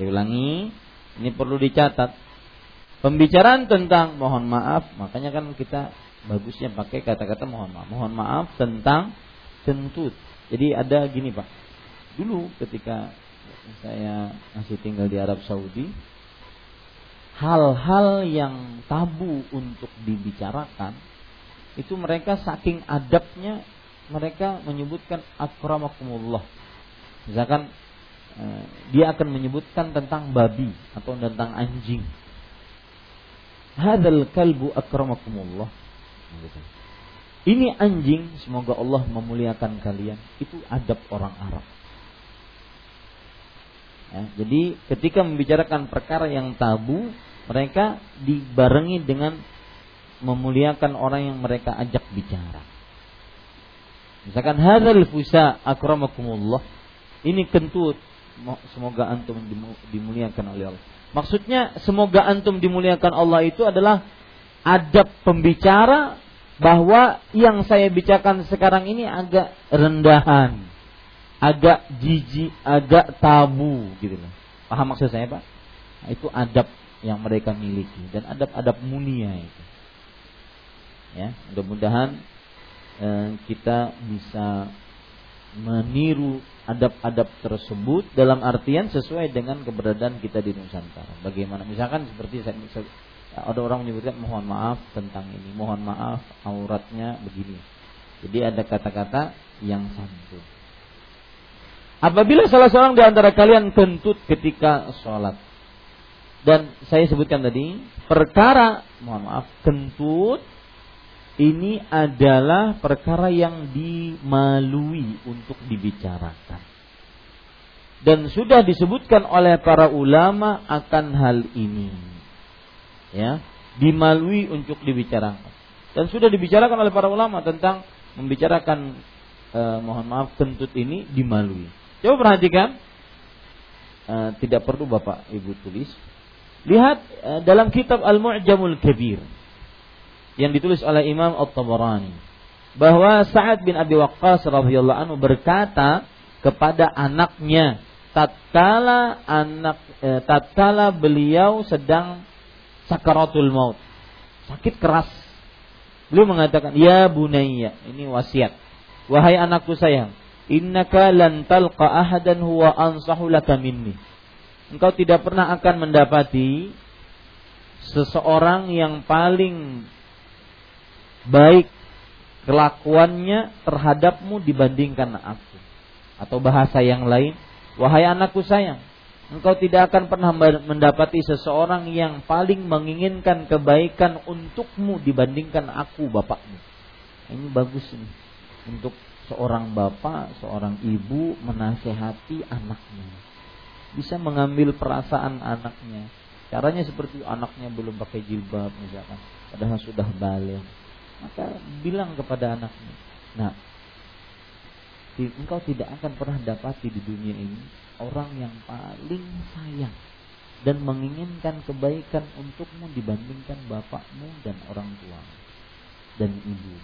Saya ulangi, ini perlu dicatat. Pembicaraan tentang mohon maaf, makanya kan kita bagusnya pakai kata-kata mohon maaf. Mohon maaf tentang kentut. Jadi ada gini Pak, dulu ketika saya masih tinggal di Arab Saudi, hal-hal yang tabu untuk dibicarakan itu mereka saking adabnya mereka menyebutkan akramakumullah. Misalkan dia akan menyebutkan tentang babi atau tentang anjing. Hadzal kalbu akramakumullah. Ini anjing, semoga Allah memuliakan kalian. Itu adab orang Arab. Ya, jadi ketika membicarakan perkara yang tabu, mereka dibarengi dengan memuliakan orang yang mereka ajak bicara. Misalkan hadzal fusa akramakumullah. Ini kentut, semoga antum dimuliakan oleh Allah. Maksudnya semoga antum dimuliakan Allah itu adalah adab pembicara, bahwa yang saya bicarakan sekarang ini agak rendahan, agak jijik, agak tabu gitu loh. Paham maksud saya, Pak? Nah, itu adab yang mereka miliki dan adab-adab mulia itu. Ya, mudah-mudahan eh, kita bisa meniru adab-adab tersebut dalam artian sesuai dengan keberadaan kita di Nusantara. Bagaimana? Misalkan seperti saya, ada orang menyebutkan mohon maaf tentang ini, mohon maaf auratnya begini. Jadi ada kata-kata yang santun. Apabila salah seorang di antara kalian kentut ketika sholat, dan saya sebutkan tadi perkara mohon maaf kentut ini adalah perkara yang dimalui untuk dibicarakan, dan sudah disebutkan oleh para ulama akan hal ini. Ya, dimalui untuk dibicarakan. Dan sudah dibicarakan oleh para ulama tentang membicarakan e, mohon maaf kentut ini dimalui. Coba perhatikan, e, tidak perlu Bapak Ibu tulis. Lihat e, dalam kitab Al-Mu'jamul-Kabir yang ditulis oleh Imam At-Tabarani, bahwa Sa'ad bin Abi Waqqas radhiyallahu anhu berkata kepada anaknya tatkala anak e, tatkala beliau sedang sakaratul maut, sakit keras. Beliau mengatakan, ya bunayya, ini wasiat. Wahai anakku sayang, innaka lan talqa ahadan huwa ansahu laka minni. Engkau tidak pernah akan mendapati seseorang yang paling baik kelakuannya terhadapmu dibandingkan aku. Atau bahasa yang lain, wahai anakku sayang, engkau tidak akan pernah mendapati seseorang yang paling menginginkan kebaikan untukmu dibandingkan aku bapakmu. Ini bagus nih untuk seorang bapak, seorang ibu menasehati anaknya. Bisa mengambil perasaan anaknya. Caranya seperti anaknya belum pakai jilbab misalkan, padahal sudah baligh. Maka bilang kepada anaknya, nah, engkau tidak akan pernah dapati di dunia ini orang yang paling sayang dan menginginkan kebaikan untukmu dibandingkan bapakmu dan orang tua dan ibu.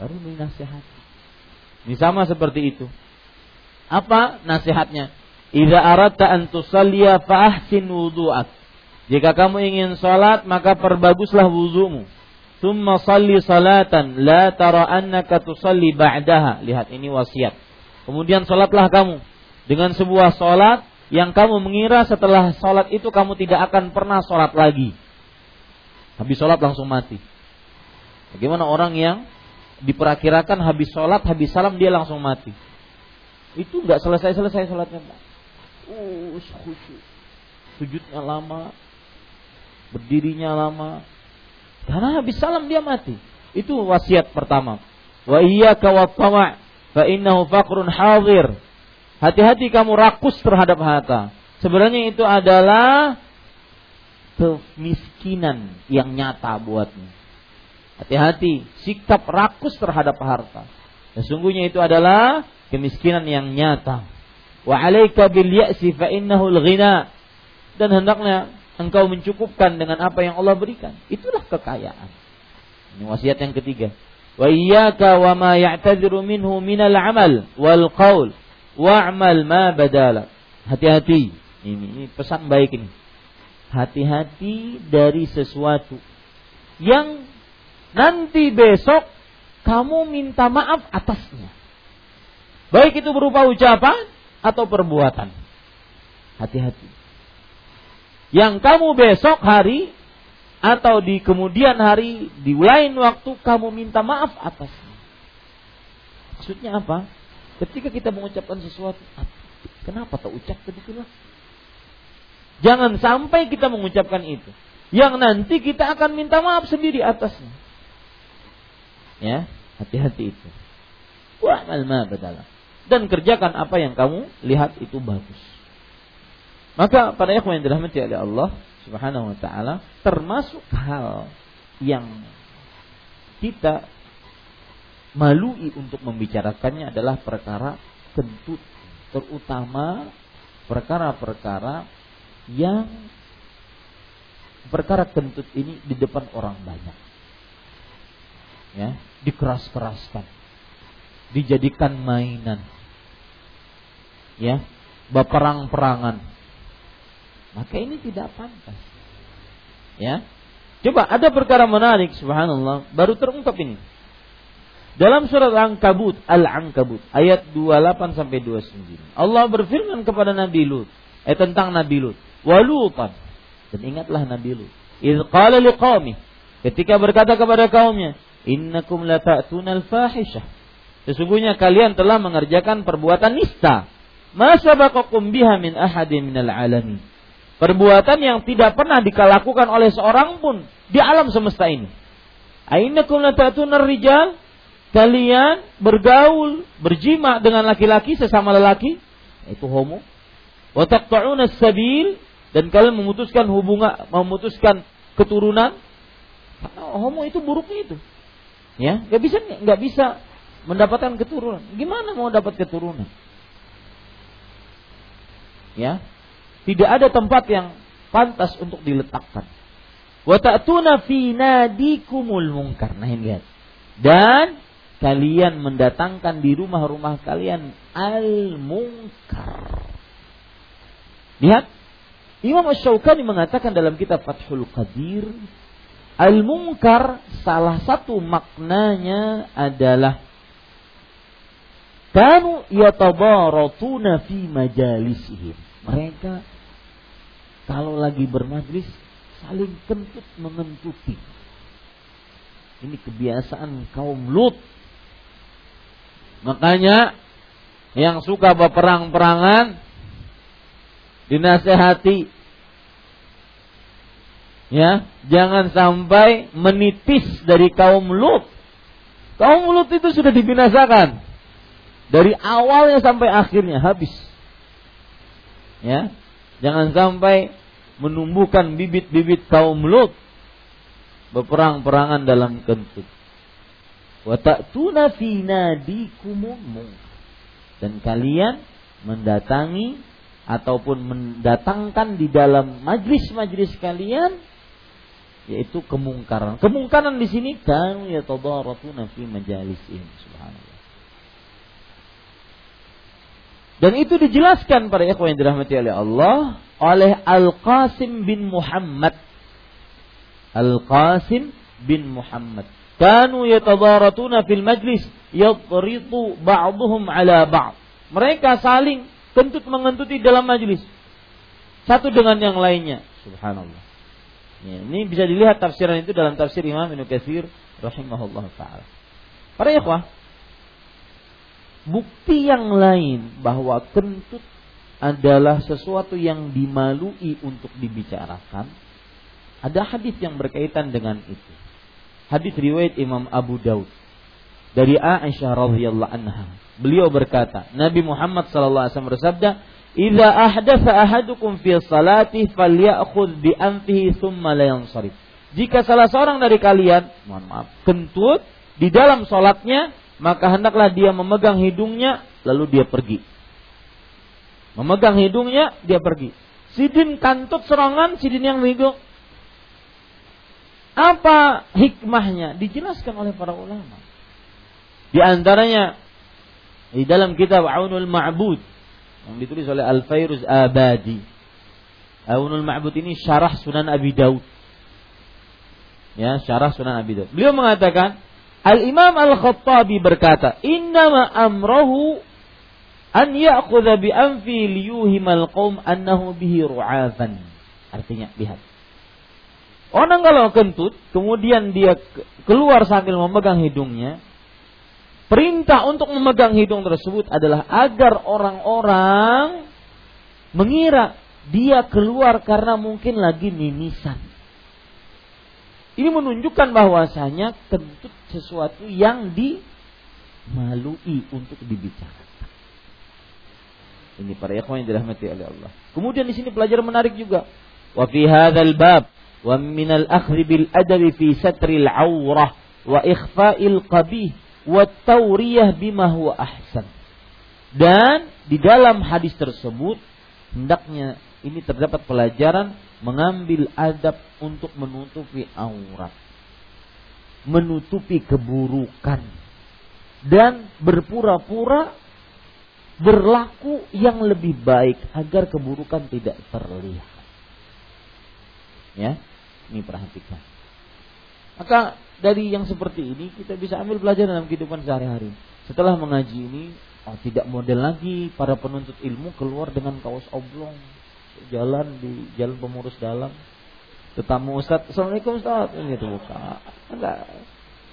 Baru nasihat. Ini sama seperti itu. Apa nasihatnya? Idza aradta an tusalliya fa ahsin wudu'ak. Jika kamu ingin salat maka perbaguslah wudumu. Tsumma shalli salatan la tara annaka tusalli ba'daha. Lihat, ini wasiat. Kemudian salatlah kamu dengan sebuah sholat yang kamu mengira setelah sholat itu kamu tidak akan pernah sholat lagi. Habis sholat langsung mati. Bagaimana orang yang diperakirakan habis sholat, habis salam dia langsung mati. Itu gak selesai-selesai sholatnya. Uh, khusyuk. Sujudnya lama. Berdirinya lama. Karena habis salam dia mati. Itu wasiat pertama. Wa iyyaka wat-tama' fa innahu faqrun hadir. Hati-hati kamu rakus terhadap harta. Sebenarnya itu adalah kemiskinan yang nyata buatmu. Hati-hati sikap rakus terhadap harta. Sesungguhnya itu adalah kemiskinan yang nyata. Wa 'alaika bil ya'si fa innahu al-ghina. Dan hendaknya engkau mencukupkan dengan apa yang Allah berikan. Itulah kekayaan. Ini wasiat yang ketiga. Wa iyyaka wa ma ya'tadziru minhu minal 'amal wal qaul. Wa'mal ma badala. Hati-hati. Ini, ini pesan baik ini. Hati-hati dari sesuatu yang nanti besok kamu minta maaf atasnya. Baik itu berupa ucapan atau perbuatan. Hati-hati. Yang kamu besok hari atau di kemudian hari, di lain waktu kamu minta maaf atasnya. Maksudnya apa? Ketika kita mengucapkan sesuatu, kenapa tak ucap begitulah? Jangan sampai kita mengucapkan itu, yang nanti kita akan minta maaf sendiri atasnya. Ya, hati-hati itu. Wa'mal ma badala. Dan kerjakan apa yang kamu lihat itu bagus. Maka para ikhwan yang dirahmati oleh Allah Subhanahu wa ta'ala, termasuk hal yang kita malui untuk membicarakannya adalah perkara kentut, terutama perkara-perkara yang perkara kentut ini di depan orang banyak. Ya, dikeras-keraskan, dijadikan mainan. Ya, baperang-perangan. Maka ini tidak pantas. Ya. Coba ada perkara menarik, subhanallah, baru terungkap ini. Dalam surat Al-Ankabut, Al-Ankabut ayat dua puluh delapan sampai dua puluh sembilan. Allah berfirman kepada Nabi Lut, eh tentang Nabi Lut, walutan. Dan ingatlah Nabi Lut, idz qala liqaumi, ketika berkata kepada kaumnya, innakum lata'tunal fahishah. Sesungguhnya kalian telah mengerjakan perbuatan nista. Ma sabaqakum biha min ahadin minal alamin. Perbuatan yang tidak pernah dikalakukan oleh seorang pun di alam semesta ini. Ainakum lata'tunar rijal? Kalian bergaul, berjima dengan laki-laki, sesama lelaki, itu homo. Wa taqta'unas sabil, dan kalian memutuskan hubungan, memutuskan keturunan. Homo itu buruknya itu. Ya, enggak bisa enggak bisa mendapatkan keturunan. Gimana mau dapat keturunan? Ya. Tidak ada tempat yang pantas untuk diletakkan. Wa ta'tuna fi nadikumul munkar. Nah, lihat. Dan kalian mendatangkan di rumah-rumah kalian al-munkar. Lihat, Imam Ash-Shawkani mengatakan dalam kitab Fathul Qadir, al-munkar salah satu maknanya adalah kanu yatabaratuna fi majalisihim. Mereka kalau lagi bermajlis saling kentut mengentuti. Ini kebiasaan kaum Lut. Makanya yang suka berperang-perangan dinasehati. Ya, jangan sampai menitis dari kaum Lut. Kaum Lut itu sudah dibinasakan. Dari awalnya sampai akhirnya habis. Ya. Jangan sampai menumbuhkan bibit-bibit kaum Lut. Berperang-perangan dalam kentut. Wa ta'tuna fi nadikumul munkar. Dan kalian mendatangi ataupun mendatangkan di dalam majlis-majlis kalian yaitu kemungkaran. Kemungkaran di sini kan yatadaratuna fi majalisihim, subhanallah. Dan itu dijelaskan para ikhwan yang dirahmati oleh Allah oleh Al-Qasim bin Muhammad. Al-Qasim bin Muhammad. Kanu yatadaratuna fil majlis yatritu ba'duhum ala ba'd. Mereka saling kentut mengentuti dalam majlis, satu dengan yang lainnya. Subhanallah. Ya, ini bisa dilihat tafsiran itu dalam tafsir Imam Ibnu Katsir rahimahullah ta'ala. Para ikhwah, bukti yang lain bahwa kentut adalah sesuatu yang dimalui untuk dibicarakan, ada hadis yang berkaitan dengan itu. Hadis riwayat Imam Abu Daud dari Aisyah radhiyallahu anha. Beliau berkata, Nabi Muhammad sallallahu alaihi wasallam bersabda, "Idza ahdatsa ahadukum fi salati falyakhudh bi anfihi tsumma la yansarif." Jika salah seorang dari kalian, mohon maaf, kentut di dalam salatnya, maka hendaklah dia memegang hidungnya lalu dia pergi. Memegang hidungnya dia pergi. Sidin kantut serangan, sidin yang mengigau. Apa hikmahnya? Dijelaskan oleh para ulama. Di antaranya di dalam kitab Aunul Ma'bud yang ditulis oleh Al-Fayruz Abadi. Aunul Ma'bud ini syarah Sunan Abi Daud. Ya, syarah Sunan Abi Daud. Beliau mengatakan, Al-Imam Al-Khattabi berkata, "Innama amrahu an ya'khudha bi anfi liyuhimal qaum annahu bihi ru'afan." Artinya, lihat. Orang kalau kentut, kemudian dia keluar sambil memegang hidungnya, Perintah untuk memegang hidung tersebut adalah agar orang-orang mengira dia keluar karena mungkin lagi mimisan. Ini menunjukkan bahwasanya kentut sesuatu yang dimalui untuk dibicarakan. Ini para ikhwan yang dirahmati oleh Allah. Kemudian di sini pelajaran menarik juga. Wa fi hadzal bab wa min al-akhdh bil adabi fi satril aurah wa ikhfa'il qabih wa tawriyah bima huwa ahsan. Dan di dalam hadis tersebut hendaknya ini terdapat pelajaran mengambil adab untuk menutupi aurat, menutupi keburukan, dan berpura-pura berlaku yang lebih baik agar keburukan tidak terlihat. Ya, ini perhatikan. Maka dari yang seperti ini kita bisa ambil pelajaran dalam kehidupan sehari-hari. Setelah mengaji ini, oh, tidak model lagi para penuntut ilmu keluar dengan kaos oblong jalan di jalan pengurus dalam. Tetamu ustaz, assalamualaikum ustaz, ini tuh buka. Enggak.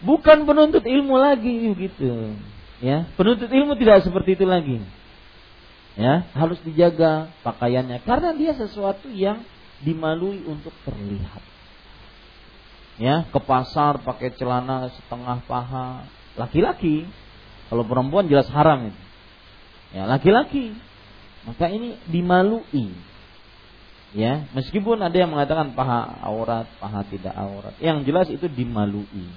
Bukan penuntut ilmu lagi gitu. Ya, penuntut ilmu tidak seperti itu lagi. Ya, harus dijaga pakaiannya karena dia sesuatu yang dimalui untuk terlihat. Ya, ke pasar pakai celana setengah paha laki-laki. Kalau perempuan jelas haram itu. Ya, laki-laki. Maka ini dimalui. Ya, meskipun ada yang mengatakan paha aurat, paha tidak aurat. Yang jelas itu dimalui.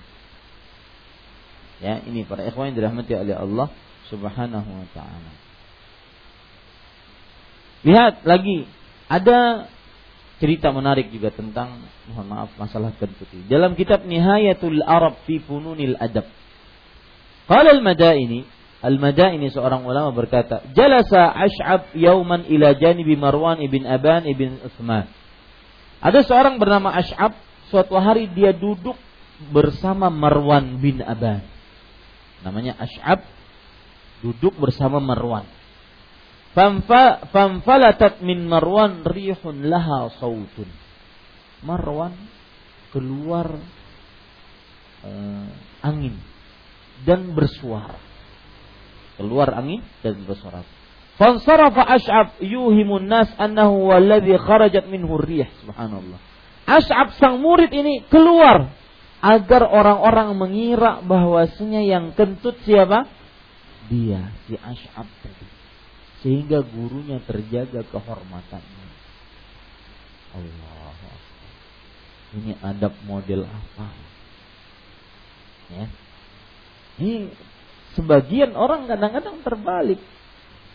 Ya, ini para ikhwan yang dirahmati oleh Allah Subhanahu wa taala. Lihat lagi, ada cerita menarik juga tentang mohon maaf masalah kentut. Dalam kitab Nihayatul Arab fi Fununil Adab. Qala Al-Madaini, Al-Madaini seorang ulama berkata, "Jalasa Ash'ab yawman ila janibi Marwan ibn Aban ibn Usman." Ada seorang bernama Ash'ab, suatu hari dia duduk bersama Marwan bin Aban. Namanya Ash'ab, duduk bersama Marwan. "Famfalatat min Marwan rihun laha sautun." Marwan keluar eh, angin dan bersuara. Keluar angin dan bersuara. Fansarafa Ash'ab yuhimun nas annahu waladhi kharajat minhu rih. Subhanallah. Ash'ab sang murid ini keluar agar orang-orang mengira bahwasanya yang kentut siapa? Dia, si Ash'ab tadi. Sehingga gurunya terjaga kehormatannya. Allah. Ini adab model apa? Ya. Ini sebagian orang kadang-kadang terbalik.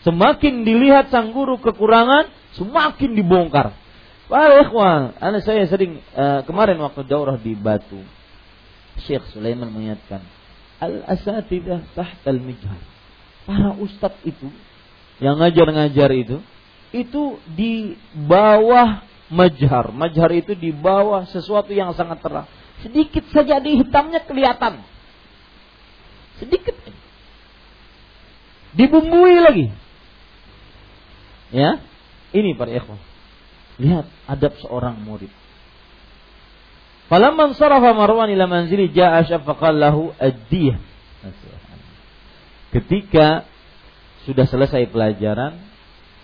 Semakin dilihat sang guru kekurangan, semakin dibongkar. Wah, ikhwan, anak saya sering uh, kemarin waktu daurah di Batu, Syekh Sulaiman mengingatkan, al-asatidah tahtal mijhar. Para ustaz itu yang ngajar-ngajar itu, itu di bawah majhar. Majhar itu di bawah sesuatu yang sangat terang. Sedikit saja di hitamnya kelihatan. Sedikit dibumbui lagi. Ya, ini para ikhwan, lihat adab seorang murid. Falamman sarafa Marwan ila manzili jaa syafaqal lahu addiyah. Ketika sudah selesai pelajaran,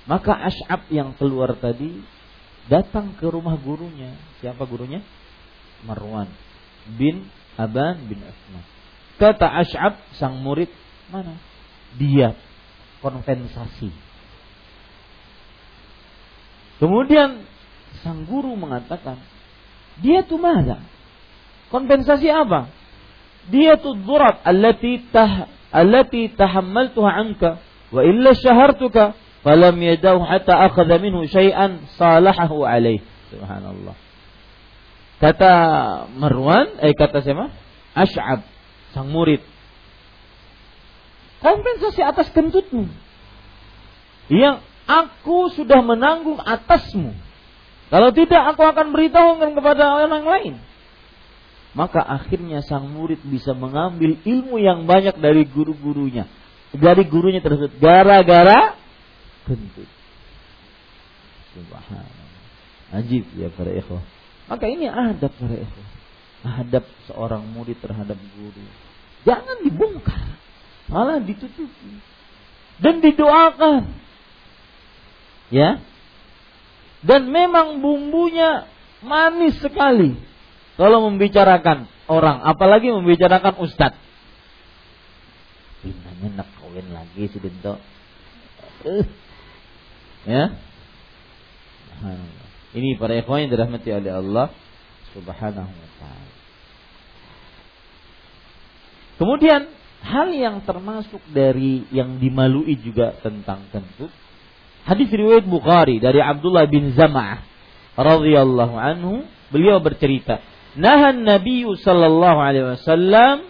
maka Ash'ab yang keluar tadi datang ke rumah gurunya. Siapa gurunya? Marwan bin Aban bin Usman. Kata Ash'ab, sang murid, mana? Dia konvensasi. Kemudian sang guru mengatakan, dia tuh mana? Konvensasi apa? Dia tuh dhurat allati tah allati tahammaltuha anka wa illa syahartuka falam yadahu hatta akhadha minhu syai'an salahahu alaihi. Subhanallah. Kata Marwan, eh kata siapa? Ash'ab sang murid, kompensasi atas kentutmu yang aku sudah menanggung atasmu. Kalau tidak aku akan beritahukan kepada orang lain. Maka akhirnya sang murid bisa mengambil ilmu yang banyak dari guru-gurunya, dari gurunya tersebut, gara-gara kentut. Subhanallah. Ajib ya para ikhwah. Maka ini adab para ikhwah, hadap seorang murid terhadap guru. Jangan dibongkar. malah ditutupi dan didoakan, ya. Dan memang bumbunya manis sekali kalau membicarakan orang, apalagi membicarakan ustadz. Pinanya nak kawin lagi si Dento, ya. Ini para ikhwan yang dirahmati oleh Allah Subhanahu wa ta'ala. Kemudian hal yang termasuk dari yang dimalui juga tentang kentut, hadis riwayat Bukhari dari Abdullah bin Zam'ah radhiyallahu anhu, beliau bercerita, nahan Nabi sallallahu alaihi wasallam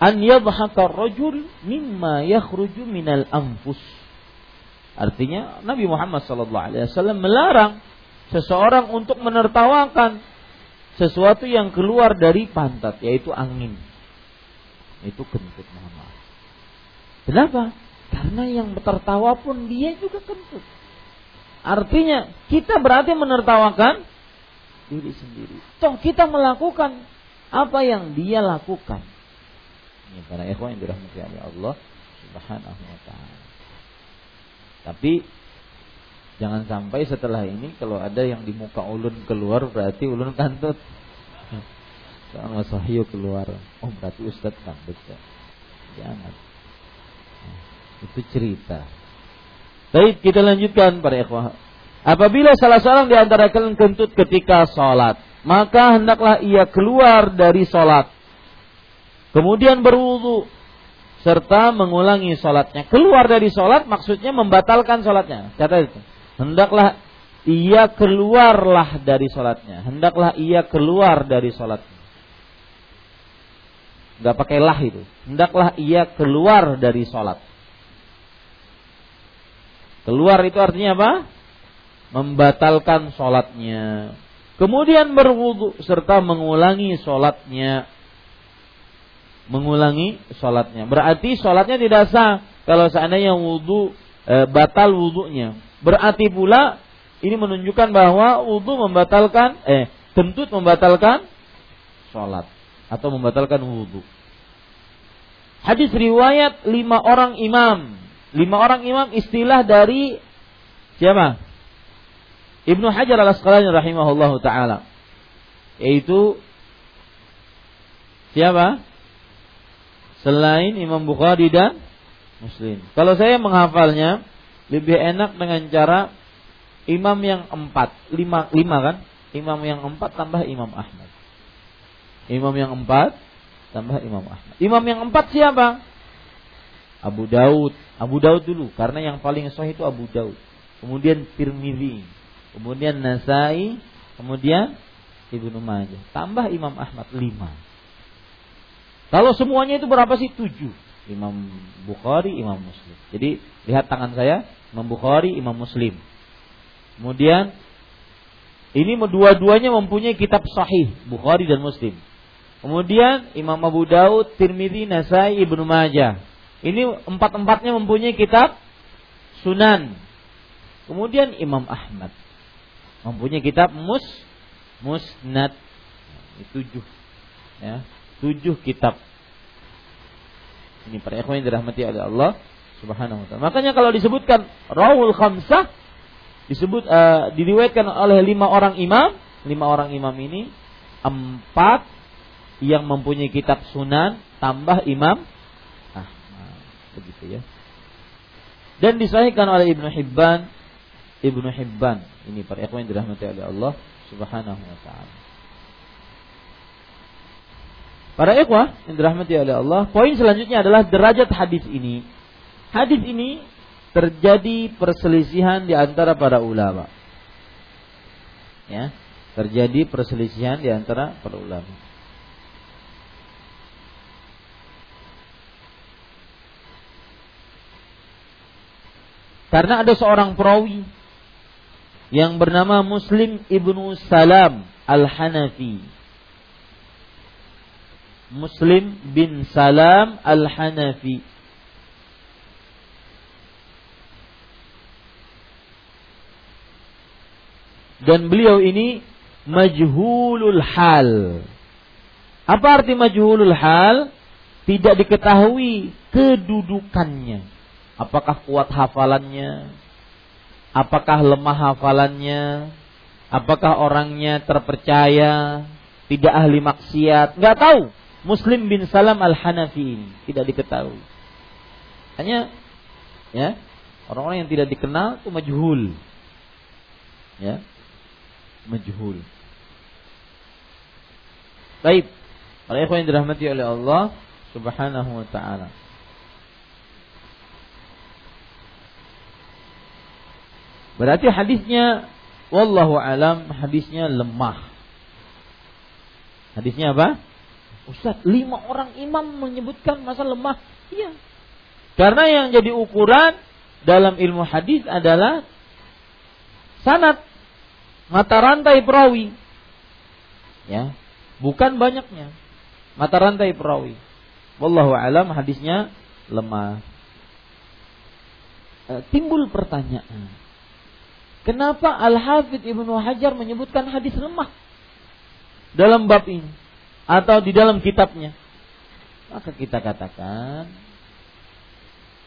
an yadhhaka ar-rajul mimma yakhruju minal anfus. Artinya Nabi Muhammad sallallahu alaihi wasallam melarang seseorang untuk menertawakan sesuatu yang keluar dari pantat, yaitu angin. Itu kentut, mohon maaf. Kenapa? Karena yang tertawa pun dia juga kentut. Artinya kita berarti menertawakan diri sendiri. Toh kita melakukan apa yang dia lakukan. Ini para ikhwan yang dirahmati oleh Allah Subhanahu wa ta'ala. Tapi jangan sampai setelah ini kalau ada yang di muka ulun keluar berarti ulun kantut. Soal wasahyu keluar, oh berarti ustadz kantut. Jangan. Itu cerita. Baik, kita lanjutkan para ikhwah. Apabila salah seorang di antara kalian kentut ketika sholat, maka hendaklah ia keluar dari sholat, kemudian berwudu serta mengulangi sholatnya. Keluar dari sholat maksudnya membatalkan sholatnya. Catat itu. Hendaklah ia keluarlah dari sholatnya. Hendaklah ia keluar dari sholatnya. Gak pakai lah itu. Hendaklah ia keluar dari sholat. Keluar itu artinya apa? Membatalkan sholatnya. Kemudian berwudu serta mengulangi sholatnya. Mengulangi sholatnya. Berarti sholatnya tidak sah kalau seandainya wudu, e, batal wudunya. Berarti pula ini menunjukkan bahwa wudu membatalkan, eh kentut membatalkan sholat atau membatalkan wudu. Hadis riwayat lima orang imam. Lima orang imam istilah dari siapa? Ibnu Hajar Al-Asqalani rahimahullahu ta'ala. Yaitu siapa? Selain Imam Bukhari dan Muslim. Kalau saya menghafalnya lebih enak dengan cara imam yang empat. Lima, lima kan? Imam yang empat tambah Imam Ahmad. Imam yang empat tambah Imam Ahmad. Imam yang empat siapa? Abu Daud. Abu Daud dulu. Karena yang paling sahih itu Abu Daud. Kemudian Tirmizi. Kemudian Nasa'i. Kemudian Ibnu Majah. Tambah Imam Ahmad lima. Kalau semuanya itu berapa sih? Tujuh. Imam Bukhari, Imam Muslim. Jadi lihat tangan saya, Imam Bukhari, Imam Muslim. Kemudian ini dua-duanya mempunyai kitab sahih, Bukhari dan Muslim. Kemudian Imam Abu Daud, Tirmizi, Nasai, Ibnu Majah. Ini empat-empatnya mempunyai kitab Sunan. Kemudian Imam Ahmad mempunyai kitab Mus Musnad. Ini tujuh. Ya. Tujuh kitab. Ini para ikhwan yang dirahmati oleh Allah Subhanahu wa ta'ala. Makanya kalau disebutkan rawul khamsah disebut uh, diriwayatkan oleh lima orang imam. Lima orang imam ini empat yang mempunyai kitab sunan tambah Imam Ahmad, begitu ya. Dan disahihkan oleh Ibnu Hibban. Ibnu Hibban ini para ikhwan yang dirahmati oleh Allah Subhanahu wa ta'ala. Para ikhwah yang dirahmati oleh Allah, poin selanjutnya adalah derajat hadis ini. Hadis ini terjadi perselisihan di antara para ulama. Ya, terjadi perselisihan di antara para ulama. Karena ada seorang perawi yang bernama Muslim ibnu Salam Al-Hanafi. Muslim bin Salam Al-Hanafi. Dan beliau ini majhulul hal. Apa arti majhulul hal? tidak diketahui kedudukannya. Apakah kuat hafalannya? Apakah lemah hafalannya? Apakah orangnya terpercaya? Tidak ahli maksiat? Nggak tahu. Muslim bin Salam Al-Hanafi ini tidak diketahui. Hanya ya, orang-orang yang tidak dikenal itu majhul. Ya. Majhul. Baik. Para ikhwan yang dirahmati oleh Allah Subhanahu wa ta'ala. Berarti hadisnya wallahu alam, hadisnya lemah. Hadisnya apa? Ustaz, lima orang imam menyebutkan masa lemah. Iya. Karena yang jadi ukuran dalam ilmu hadis adalah sanad, mata rantai perawi. Ya, bukan banyaknya. Mata rantai perawi. Wallahu alam, hadisnya lemah. E, timbul pertanyaan. Kenapa Al-Hafidh Ibn Hajar menyebutkan hadis lemah dalam bab ini atau di dalam kitabnya? Maka kita katakan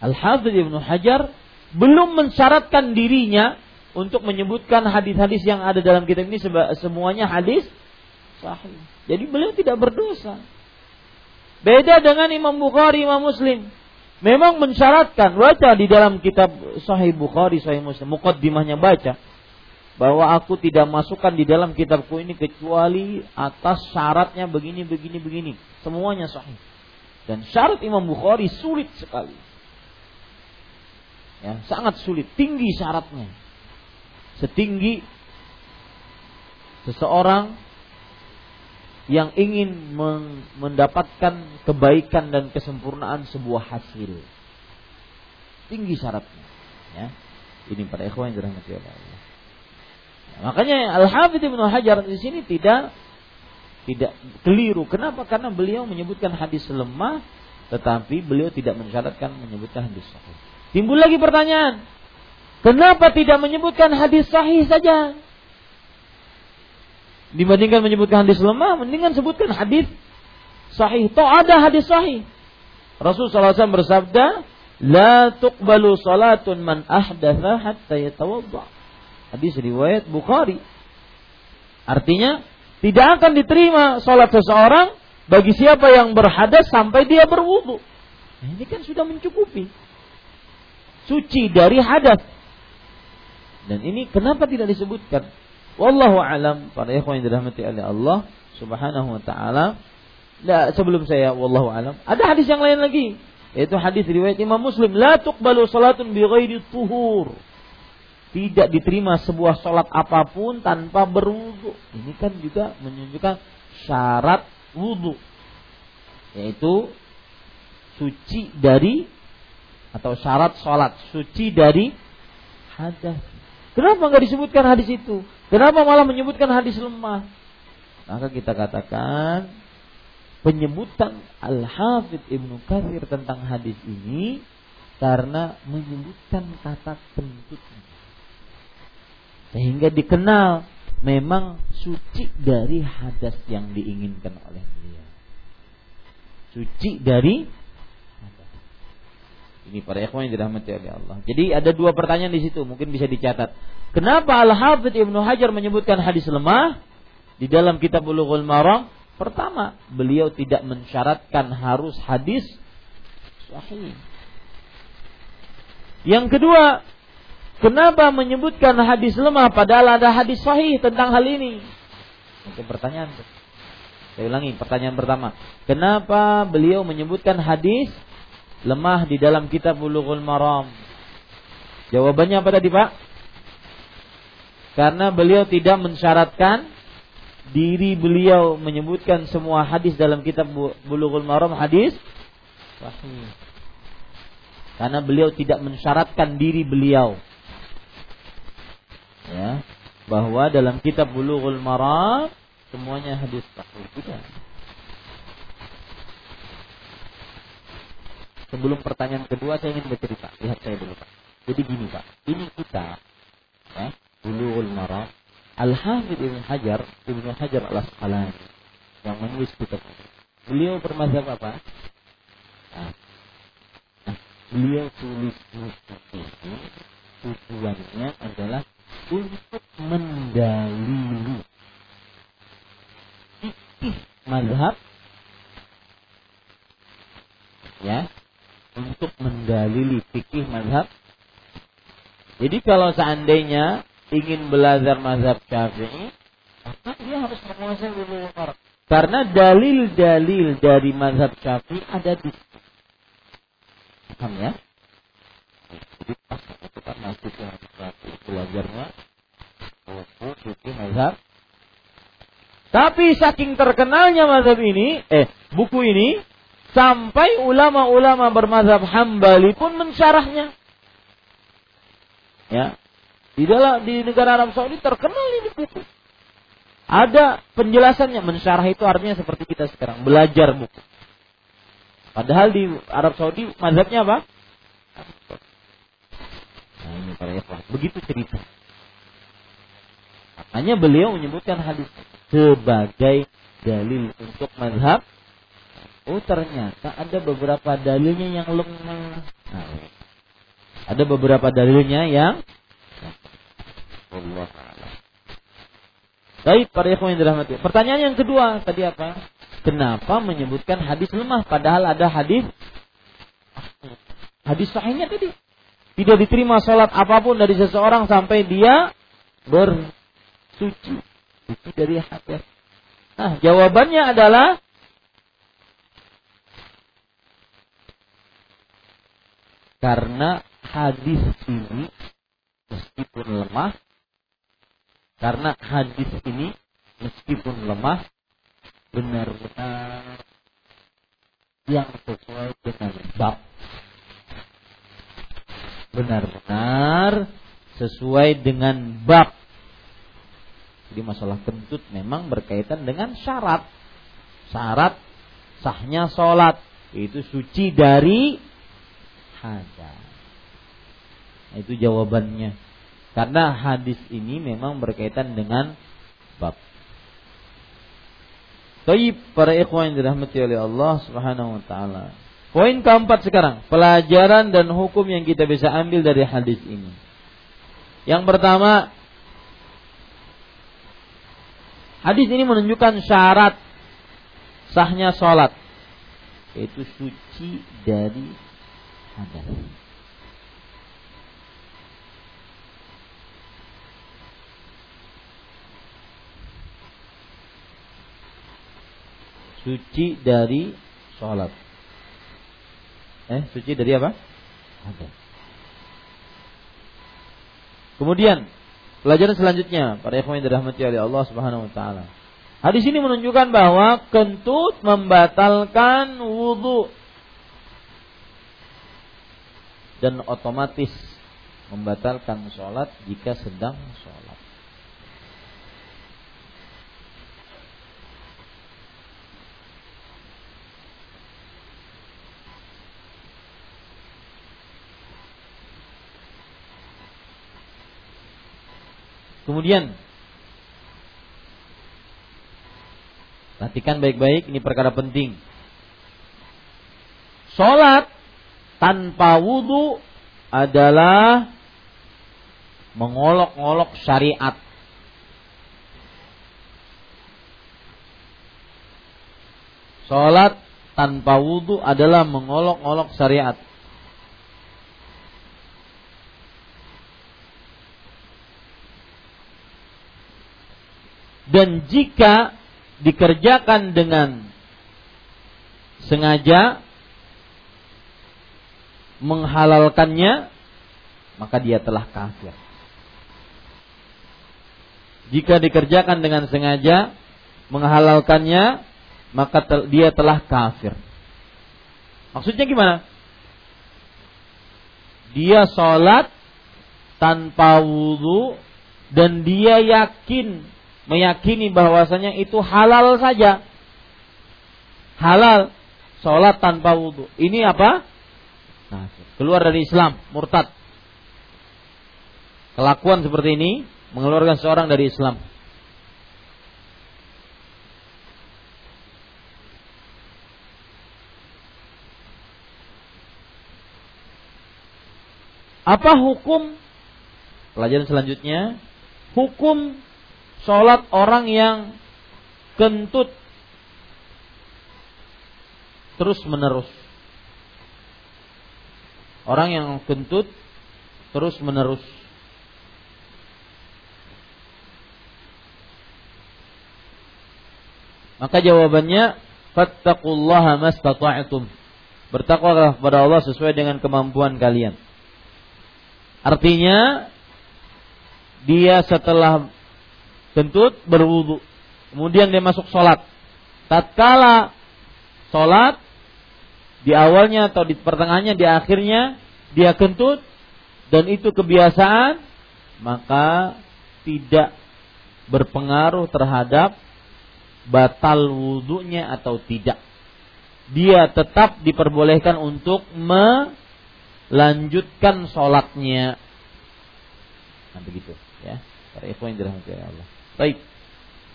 Al-Hafidh Ibn Hajar belum mensyaratkan dirinya untuk menyebutkan hadis-hadis yang ada dalam kitab ini semuanya hadis sahih. Jadi beliau tidak berdosa. Beda dengan Imam Bukhari, Imam Muslim. Memang mensyaratkan, baca di dalam kitab Sahih Bukhari, Sahih Muslim, muqaddimahnya baca, bahwa aku tidak masukkan di dalam kitabku ini kecuali atas syaratnya begini, begini, begini. Semuanya sahih. Dan syarat Imam Bukhari sulit sekali. Ya, sangat sulit, tinggi syaratnya. Setinggi seseorang yang ingin mendapatkan kebaikan dan kesempurnaan sebuah hasil, tinggi syaratnya. Ya, ini para ikhwan yang dirahmati Allah. Ya, makanya Al-Hafidh Ibn Hajar di sini tidak tidak keliru. Kenapa? Karena beliau menyebutkan hadis lemah, tetapi beliau tidak mensyaratkan menyebutkan hadis sahih. Timbul lagi pertanyaan, kenapa tidak menyebutkan hadis sahih saja? Dibandingkan menyebutkan hadis lemah, mendingan sebutkan hadis sahih. Toh ada hadis sahih. Rasulullah shallallahu alaihi wasallam bersabda, "La tuqbalu salatun man ahdatha hatta yatawadda." Hadis riwayat Bukhari. Artinya, tidak akan diterima salat seseorang bagi siapa yang berhadas sampai dia berwudu. Nah, ini kan sudah mencukupi. Suci dari hadas. Dan ini kenapa tidak disebutkan? Wallahu alam, para ikhwan yang dirahmati oleh Allah Subhanahu wa taala. Nah, sebelum saya wallahu alam, ada hadis yang lain lagi, yaitu hadis riwayat Imam Muslim, la tuqbalu salatun bi ghairi tuhur. Tidak diterima sebuah salat apapun tanpa berwudu. Ini kan juga menunjukkan syarat wudu, yaitu suci dari atau syarat salat suci dari hadas. Kenapa enggak disebutkan hadis itu? Kenapa malah menyebutkan hadis lemah? Maka kita katakan penyebutan Al-Hafidh Ibnu Katsir tentang hadis ini karena menyebutkan kata kentutnya, sehingga dikenal memang suci dari hadas yang diinginkan oleh dia. Suci dari hadas. Ini para ikhwan yang dirahmati oleh Allah. Jadi ada dua pertanyaan di situ, mungkin bisa dicatat. Kenapa Al-Hafidh Ibnu Hajar menyebutkan hadis lemah di dalam kitab Bulughul Maram? Pertama, beliau tidak mensyaratkan harus hadis sahih. Yang kedua, kenapa menyebutkan hadis lemah padahal ada hadis sahih tentang hal ini? Itu pertanyaan. Saya ulangi, pertanyaan pertama. Kenapa beliau menyebutkan hadis lemah di dalam kitab Bulughul Maram? Jawabannya apa tadi, Pak? Karena beliau tidak mensyaratkan diri beliau menyebutkan semua hadis dalam kitab Bulughul Maram hadis sahih. Karena beliau tidak mensyaratkan diri beliau. Ya, bahwa dalam kitab Bulughul Maram semuanya hadis sahih. Tidak. Sebelum pertanyaan kedua saya ingin bercerita. Lihat saya dulu, Pak. Jadi gini, Pak. Ini kita ya Bulughul Maram, Al-Hafidh Ibn Hajar Ibn Hajar Al-Asqalani yang menulis kitab. Beliau bermazhab apa? Beliau tulis buku itu tujuannya adalah untuk mendalili fikih mazhab, ya, untuk mendalili fikih mazhab. Jadi kalau seandainya ingin belajar mazhab Syafi'i, maka dia harus menguasai Bulughul Maram. Karena dalil-dalil dari mazhab Syafi'i ada di situ. Paham ya? Jadi pas kita masuk ke satu belajarnya buku fikih mazhab. Tapi saking terkenalnya mazhab ini, eh buku ini, sampai ulama-ulama bermazhab Hambali pun mensyarahnya. Ya, di dalam di negara Arab Saudi terkenal ini buku. Ada penjelasannya, mensyarah itu artinya seperti kita sekarang belajar buku. Padahal di Arab Saudi mazhabnya apa? Nah, ini para ikhwan, begitu cerita. Makanya beliau menyebutkan hadis sebagai dalil untuk mazhab. Oh, ternyata ada beberapa dalilnya yang lemah. Nah, ada beberapa dalilnya yang Allah Ta'ala. Baik, para ikhwan yang dirahmati. Pertanyaan yang kedua tadi apa? Kenapa menyebutkan hadis lemah padahal ada hadis hadis sahihnya tadi? Tidak diterima salat apapun dari seseorang sampai dia bersuci. Suci dari hadas. Nah, jawabannya adalah karena hadis ini meskipun lemah, karena hadis ini meskipun lemah benar-benar yang sesuai dengan bab, benar-benar sesuai dengan bab. Jadi masalah kentut memang berkaitan dengan syarat, syarat sahnya sholat, yaitu suci dari hadas. Itu jawabannya. Karena hadis ini memang berkaitan dengan bab. Taib, para ikhwan yang dirahmati oleh Allah Subhanahu wa taala. Poin keempat sekarang, pelajaran dan hukum yang kita bisa ambil dari hadis ini. Yang pertama, hadis ini menunjukkan syarat sahnya sholat, yaitu suci dari hadas. Suci dari sholat. Eh, suci dari apa? Hadas. Kemudian pelajaran selanjutnya, para ikhwan yang dirahmati oleh Allah Subhanahu wa taala. Hadis ini menunjukkan bahwa kentut membatalkan wudu dan otomatis membatalkan sholat jika sedang sholat. Kemudian perhatikan baik-baik, ini perkara penting. Salat tanpa wudu adalah mengolok-olok syariat. Salat tanpa wudu adalah mengolok-olok syariat. Dan jika dikerjakan dengan sengaja menghalalkannya, maka dia telah kafir. Jika dikerjakan dengan sengaja menghalalkannya, maka tel- dia telah kafir. Maksudnya gimana? Dia sholat tanpa wudu dan dia yakin, meyakini bahwasanya itu halal saja. Halal sholat tanpa wudu. Ini apa? Nah, keluar dari Islam, murtad. Kelakuan seperti ini mengeluarkan seorang dari Islam. Apa hukum? Pelajaran selanjutnya, hukum sholat orang yang kentut terus menerus. Orang yang kentut terus menerus. Maka jawabannya, fattaqullaha mastata'tum. Bertakwalah kepada Allah sesuai dengan kemampuan kalian. Artinya, dia setelah kentut berwudu, kemudian dia masuk sholat. Tatkala sholat, di awalnya atau di pertengahannya, di akhirnya dia kentut, dan itu kebiasaan, maka tidak berpengaruh terhadap batal wudunya atau tidak. Dia tetap diperbolehkan untuk melanjutkan sholatnya. Nah, begitu ya. Para ikhwan yang dirahmati Allah. Baik.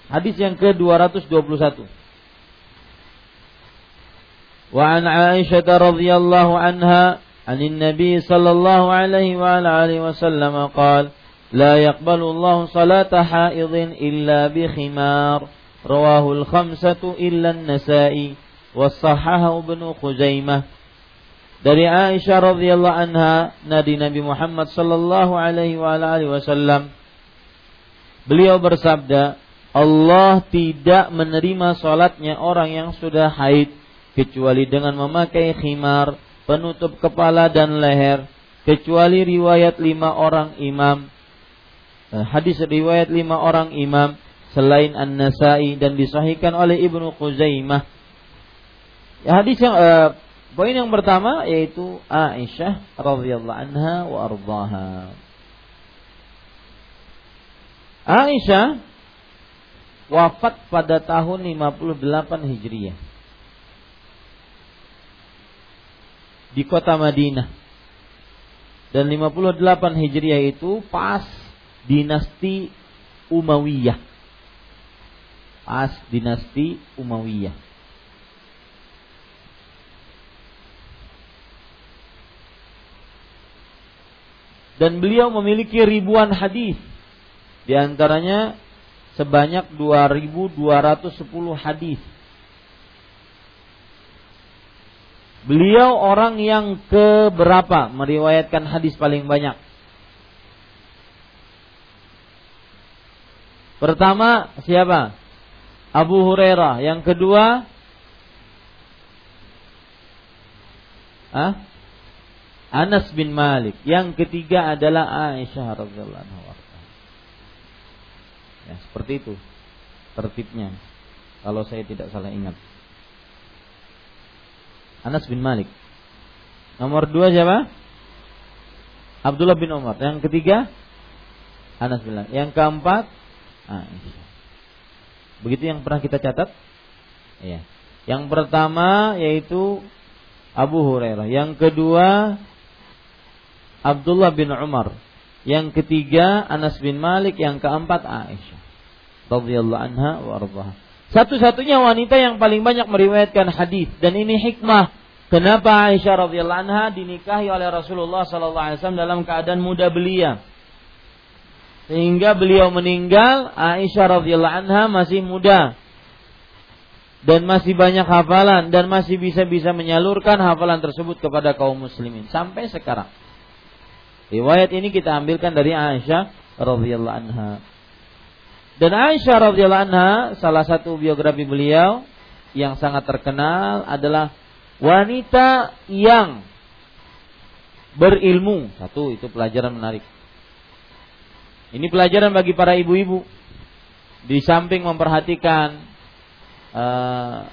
Hadis yang ke dua ratus dua puluh satu. Wa an Aisyah radhiyallahu anha, anin Nabi sallallahu alaihi wa alihi wasallam qala, la yaqbalu Allah salata haidhin illa bi khimar. Rawahul khamsatu illa an-Nasa'i. Wassahahu Ibnu Khuzaimah. Dari Aisyah radhiyallahu anha, Nabi Nabi Muhammad sallallahu alaihi wa alihi wasallam, beliau bersabda, Allah tidak menerima salatnya orang yang sudah haid kecuali dengan memakai khimar, penutup kepala dan leher, kecuali riwayat lima orang imam. Hadis riwayat lima orang imam selain An-Nasa'i dan disahihkan oleh Ibnu Khuzaimah. Ya, hadis yang eh, poin yang pertama yaitu Aisyah radhiyallahu anha wa ardhaha. Aisyah wafat pada tahun lima puluh delapan Hijriah di kota Madinah, dan lima puluh delapan Hijriah itu pas dinasti Umayyah. Pas dinasti Umayyah. Dan beliau memiliki ribuan hadis, di antaranya sebanyak dua ribu dua ratus sepuluh hadis. Beliau orang yang keberapa meriwayatkan hadis paling banyak? Pertama siapa? Abu Hurairah. Yang kedua, ah? Anas bin Malik. Yang ketiga adalah Aisyah radhiyallahu anha. Ya, seperti itu tertibnya, kalau saya tidak salah ingat. Anas bin Malik. Nomor dua siapa? Abdullah bin Umar. Yang ketiga Anas bin Malik. Yang keempat Aisyah. Begitu yang pernah kita catat. Ya. Yang pertama yaitu Abu Hurairah. Yang kedua Abdullah bin Umar, yang ketiga Anas bin Malik, yang keempat Aisyah radhiyallahu anha wa ardhaha. Satu-satunya wanita yang paling banyak meriwayatkan hadis, dan ini hikmah kenapa Aisyah radhiyallahu anha dinikahi oleh Rasulullah sallallahu alaihi wasallam dalam keadaan muda belia. Sehingga beliau meninggal, Aisyah radhiyallahu anha masih muda dan masih banyak hafalan, dan masih bisa-bisa menyalurkan hafalan tersebut kepada kaum muslimin sampai sekarang. Riwayat ini kita ambilkan dari Aisyah radhiyallahu anha. Dan Aisyah radhiyallahu anha, salah satu biografi beliau yang sangat terkenal adalah wanita yang berilmu. Satu, itu pelajaran menarik. Ini pelajaran bagi para ibu-ibu. Di samping memperhatikan uh,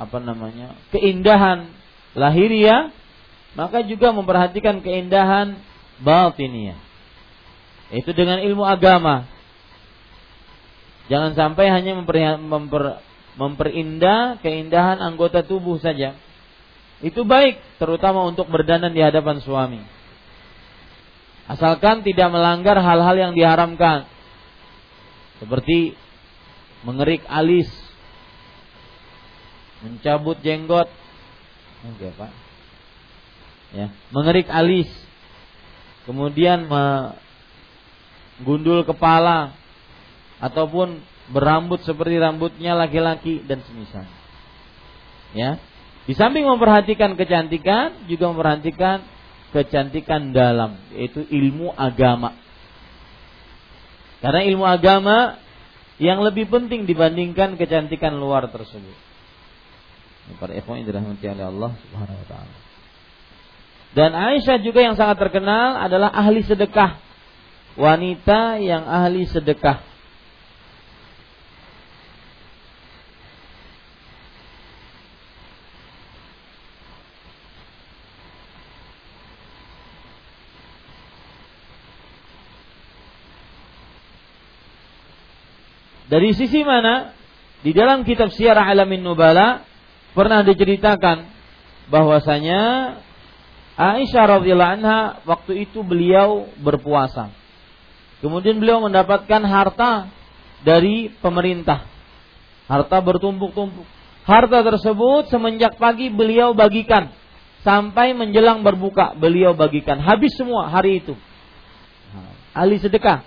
apa namanya? keindahan lahiriah, maka juga memperhatikan keindahan batinnya, itu dengan ilmu agama. Jangan sampai hanya memper, memper, memperindah keindahan anggota tubuh saja. Itu baik, terutama untuk berdandan di hadapan suami, asalkan tidak melanggar hal-hal yang diharamkan, seperti mengerik alis, mencabut jenggot. Oke, Pak. Ya, mengerik alis kemudian menggundul kepala ataupun berambut seperti rambutnya laki-laki dan semisal. Ya. Di samping memperhatikan kecantikan, juga memperhatikan kecantikan dalam, yaitu ilmu agama. Karena ilmu agama yang lebih penting dibandingkan kecantikan luar tersebut. Para ikhwan yang dirahmati oleh Allah Subhanahu wa taala. Dan Aisyah juga yang sangat terkenal adalah ahli sedekah. Wanita yang ahli sedekah. Dari sisi mana? Di dalam kitab Syiaru A'lamin Nubala pernah diceritakan bahwasanya Aisyah radhiyallahu anha waktu itu beliau berpuasa. Kemudian beliau mendapatkan harta dari pemerintah. Harta bertumpuk-tumpuk. Harta tersebut semenjak pagi beliau bagikan sampai menjelang berbuka beliau bagikan. Habis semua hari itu. Ahli sedekah.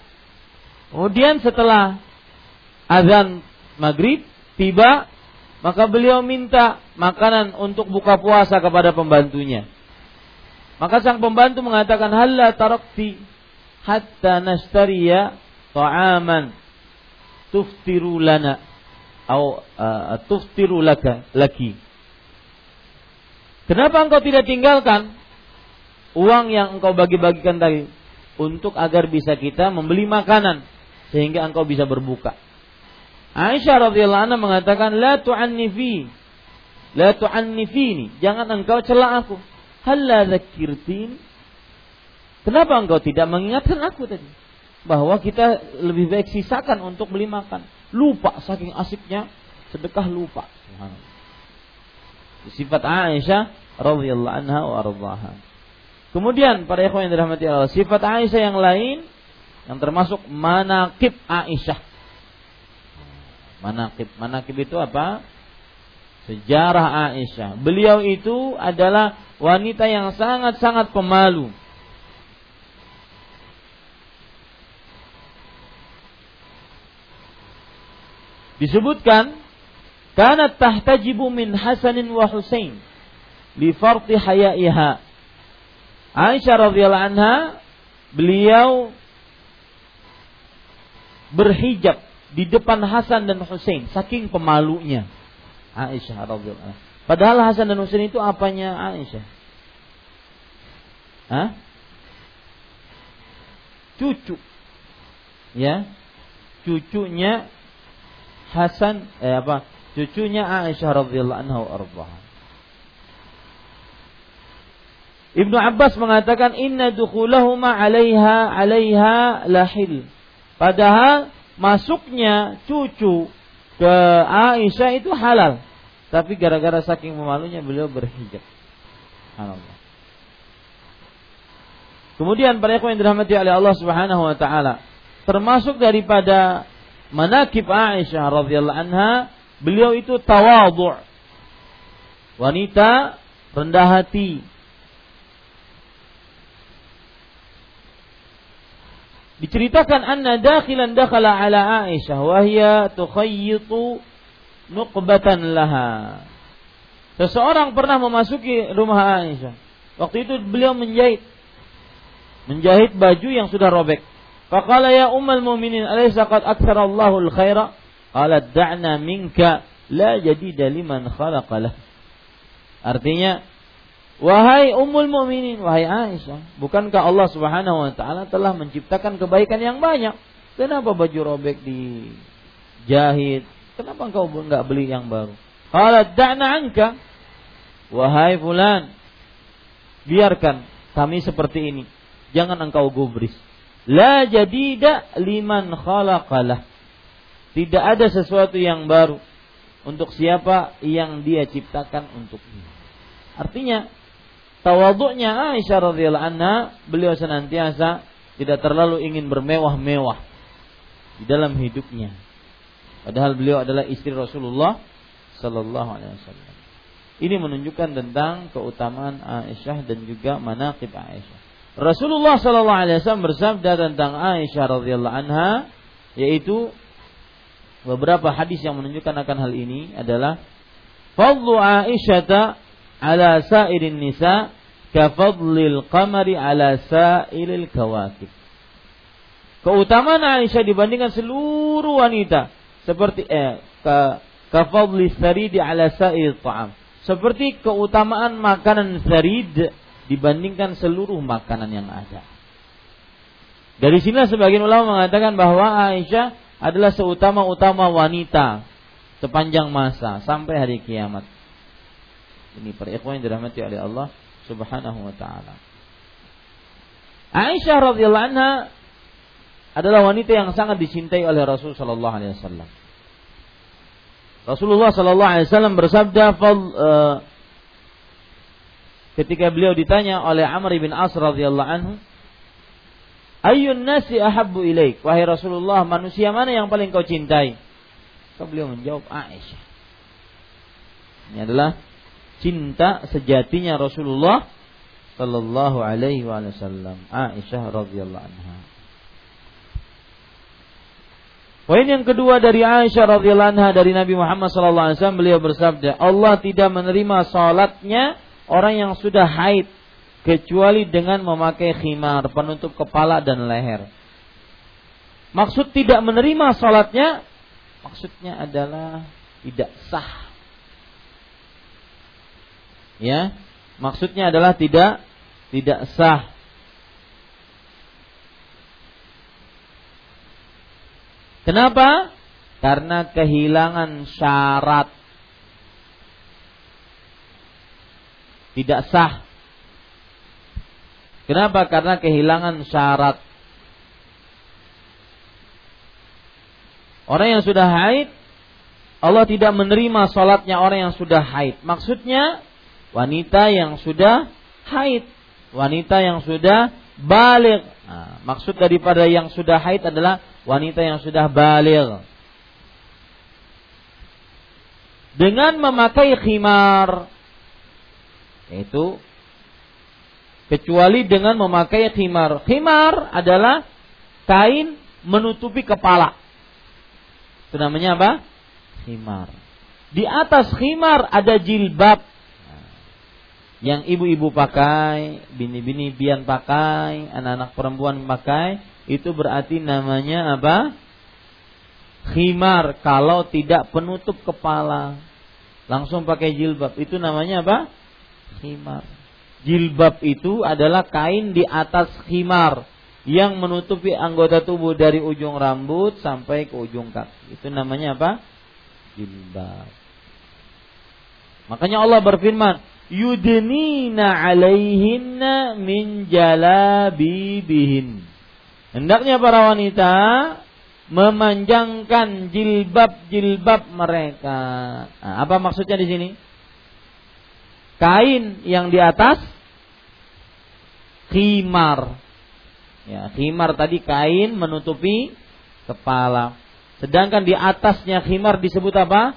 Kemudian setelah azan maghrib tiba, maka beliau minta makanan untuk buka puasa kepada pembantunya. Maka sang pembantu mengatakan, "Halla tarakti hatta nastariya ta'aman tuftiru lana atau uh, tuftiru laka laki." Kenapa engkau tidak tinggalkan uang yang engkau bagi-bagikan tadi untuk agar bisa kita membeli makanan sehingga engkau bisa berbuka? Aisyah radhiyallahu anha mengatakan, "La tu'anni fi, la tu'anni fini, jangan engkau cela aku. Halla dzakirtin?" Kenapa engkau tidak mengingatkan aku tadi bahwa kita lebih baik sisakan untuk beli makan? Lupa, saking asiknya sedekah lupa. Sifat Aisyah radhiyallahu anha wa ardhaha. Kemudian para ikhwan yang dirahmati Allah, sifat Aisyah yang lain yang termasuk manaqib Aisyah. Manaqib. Manaqib itu apa? Sejarah Aisyah. Beliau itu adalah wanita yang sangat-sangat pemalu. Disebutkan, "Kanat tahtajibu min Hasanin wa Husain li farti haya'iha." Aisyah radhiyallahu anha, beliau berhijab di depan Hasan dan Husain saking pemalunya Aisyah radhiyallahu anha. Padahal Hasan dan Husain itu apanya Aisyah? Hah? Cucu. Ya. Cucunya Hasan eh apa? Cucunya Aisyah radhiyallahu anha warḍaha. Ibnu Abbas mengatakan, "Inna dukhulahuma 'alaiha 'alaiha lahil." Padahal masuknya cucu ke Aisyah itu halal, tapi gara-gara saking memalunya beliau berhijab. Subhanallah. Kemudian para ikhwan yang dirahmati oleh Allah Subhanahu wa taala, termasuk daripada manaqib Aisyah radhiyallahu anha, beliau itu tawadhu'. Wanita rendah hati. Diceritakan anna dakhilan dakhala ala Aisyah wa hiya tukhayyitu nuqbatan laha. Seseorang pernah memasuki rumah Aisyah. Waktu itu beliau menjahit menjahit baju yang sudah robek. Faqala ya ummul mu'minin alaysa qad aktsara Allahul khaira? Qalat da'na minka la jadida liman khalaqalah. Artinya, wahai ummul mu'minin, wahai Aisyah, bukankah Allah Subhanahu wa taala telah menciptakan kebaikan yang banyak? Kenapa baju robek dijahit? Kenapa engkau enggak beli yang baru? Qalat da'na anka, wahai fulan, biarkan kami seperti ini. Jangan engkau gubris. La jadida liman khalaqalah. Tidak ada sesuatu yang baru untuk siapa yang dia ciptakan untuknya. Artinya tawadhu'nya Aisyah radhiyallahu anha, beliau senantiasa tidak terlalu ingin bermewah-mewah di dalam hidupnya. Padahal beliau adalah istri Rasulullah sallallahu alaihi wasallam. Ini menunjukkan tentang keutamaan Aisyah dan juga manaqib Aisyah. Rasulullah sallallahu alaihi wasallam bersabda tentang Aisyah radhiyallahu anha, yaitu beberapa hadis yang menunjukkan akan hal ini adalah fadlu Aisyah ala sa'irin nisa ka fadlil qamari ala sa'iril kawakib. Keutamaan Aisyah dibandingkan seluruh wanita seperti eh ka fadli saridi ala sa'iril ta'am. Seperti keutamaan makanan sarid dibandingkan seluruh makanan yang ada. Dari sinilah sebagian ulama mengatakan bahwa Aisyah adalah seutama-utama wanita sepanjang masa sampai hari kiamat. Ini para ikhwan yang dirahmati oleh Allah Subhanahu wa ta'ala. Aisyah radhiyallahu anha adalah wanita yang sangat dicintai oleh Rasul sallallahu alaihi wasallam. Rasulullah sallallahu alaihi wasallam bersabda ketika beliau ditanya oleh Amr bin As radhiyallahu anhu, ayyun nasi ahabbu ilaik, wahai Rasulullah, manusia mana yang paling kau cintai? Maka beliau menjawab Aisyah. Ini adalah cinta sejatinya Rasulullah sallallahu alaihi wasallam, Aisyah radhiyallahu anha. Poin yang kedua dari Aisyah radhiyallahu anha dari Nabi Muhammad sallallahu alaihi wasallam, beliau bersabda, Allah tidak menerima salatnya orang yang sudah haid kecuali dengan memakai khimar, penutup kepala dan leher. Maksud tidak menerima salatnya, maksudnya adalah tidak sah. Ya, maksudnya adalah tidak tidak sah. Kenapa? Karena kehilangan syarat. Tidak sah. Kenapa? Karena kehilangan syarat. Orang yang sudah haid, Allah tidak menerima salatnya orang yang sudah haid. Maksudnya wanita yang sudah haid, wanita yang sudah baligh. Nah, maksud daripada yang sudah haid adalah wanita yang sudah baligh. Dengan memakai khimar, itu kecuali dengan memakai khimar. Khimar adalah kain menutupi kepala. Itu namanya apa? Khimar. Di atas khimar ada jilbab yang ibu-ibu pakai, bini-bini bian pakai, anak-anak perempuan pakai. Itu berarti namanya apa? Khimar. Kalau tidak penutup kepala, langsung pakai jilbab, itu namanya apa? Khimar. Jilbab itu adalah kain di atas khimar yang menutupi anggota tubuh dari ujung rambut sampai ke ujung kaki. Itu namanya apa? Jilbab. Makanya Allah berfirman, yudnina 'alaihinna min jalabibihin. Hendaknya para wanita memanjangkan jilbab-jilbab mereka. Nah, apa maksudnya di sini? Kain yang di atas khimar. Ya, khimar tadi kain menutupi kepala. Sedangkan di atasnya khimar disebut apa?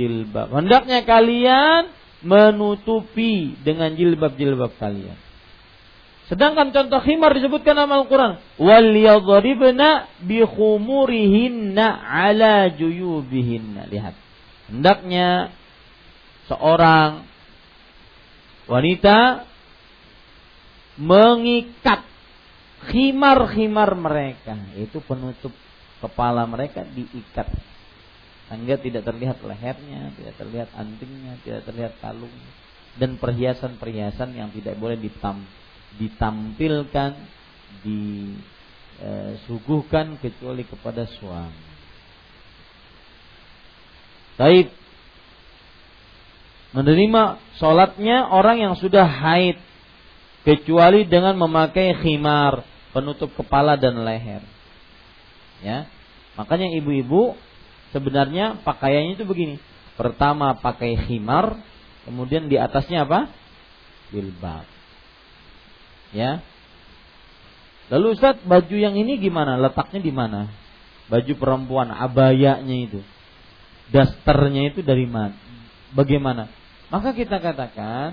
Jilbab. Hendaknya kalian menutupi dengan jilbab-jilbab kalian. Sedangkan contoh khimar disebutkan dalam Al-Qur'an, wal yadhribna bi khumurihinna ala juyubihinna. Lihat. Hendaknya seorang wanita mengikat khimar-khimar mereka, itu penutup kepala mereka diikat, sehingga tidak terlihat lehernya, tidak terlihat antingnya, tidak terlihat kalungnya, dan perhiasan-perhiasan yang tidak boleh ditam, ditampilkan, disuguhkan kecuali kepada suami. Baik. Menerima sholatnya orang yang sudah haid kecuali dengan memakai khimar, penutup kepala dan leher. Ya, makanya ibu-ibu sebenarnya pakaiannya itu begini. Pertama pakai khimar, kemudian di atasnya apa? Jilbab. Ya. Lalu Ustaz, baju yang ini gimana? Letaknya di mana? Baju perempuan, abayanya itu, dasternya itu dari mana? Bagaimana? Maka kita katakan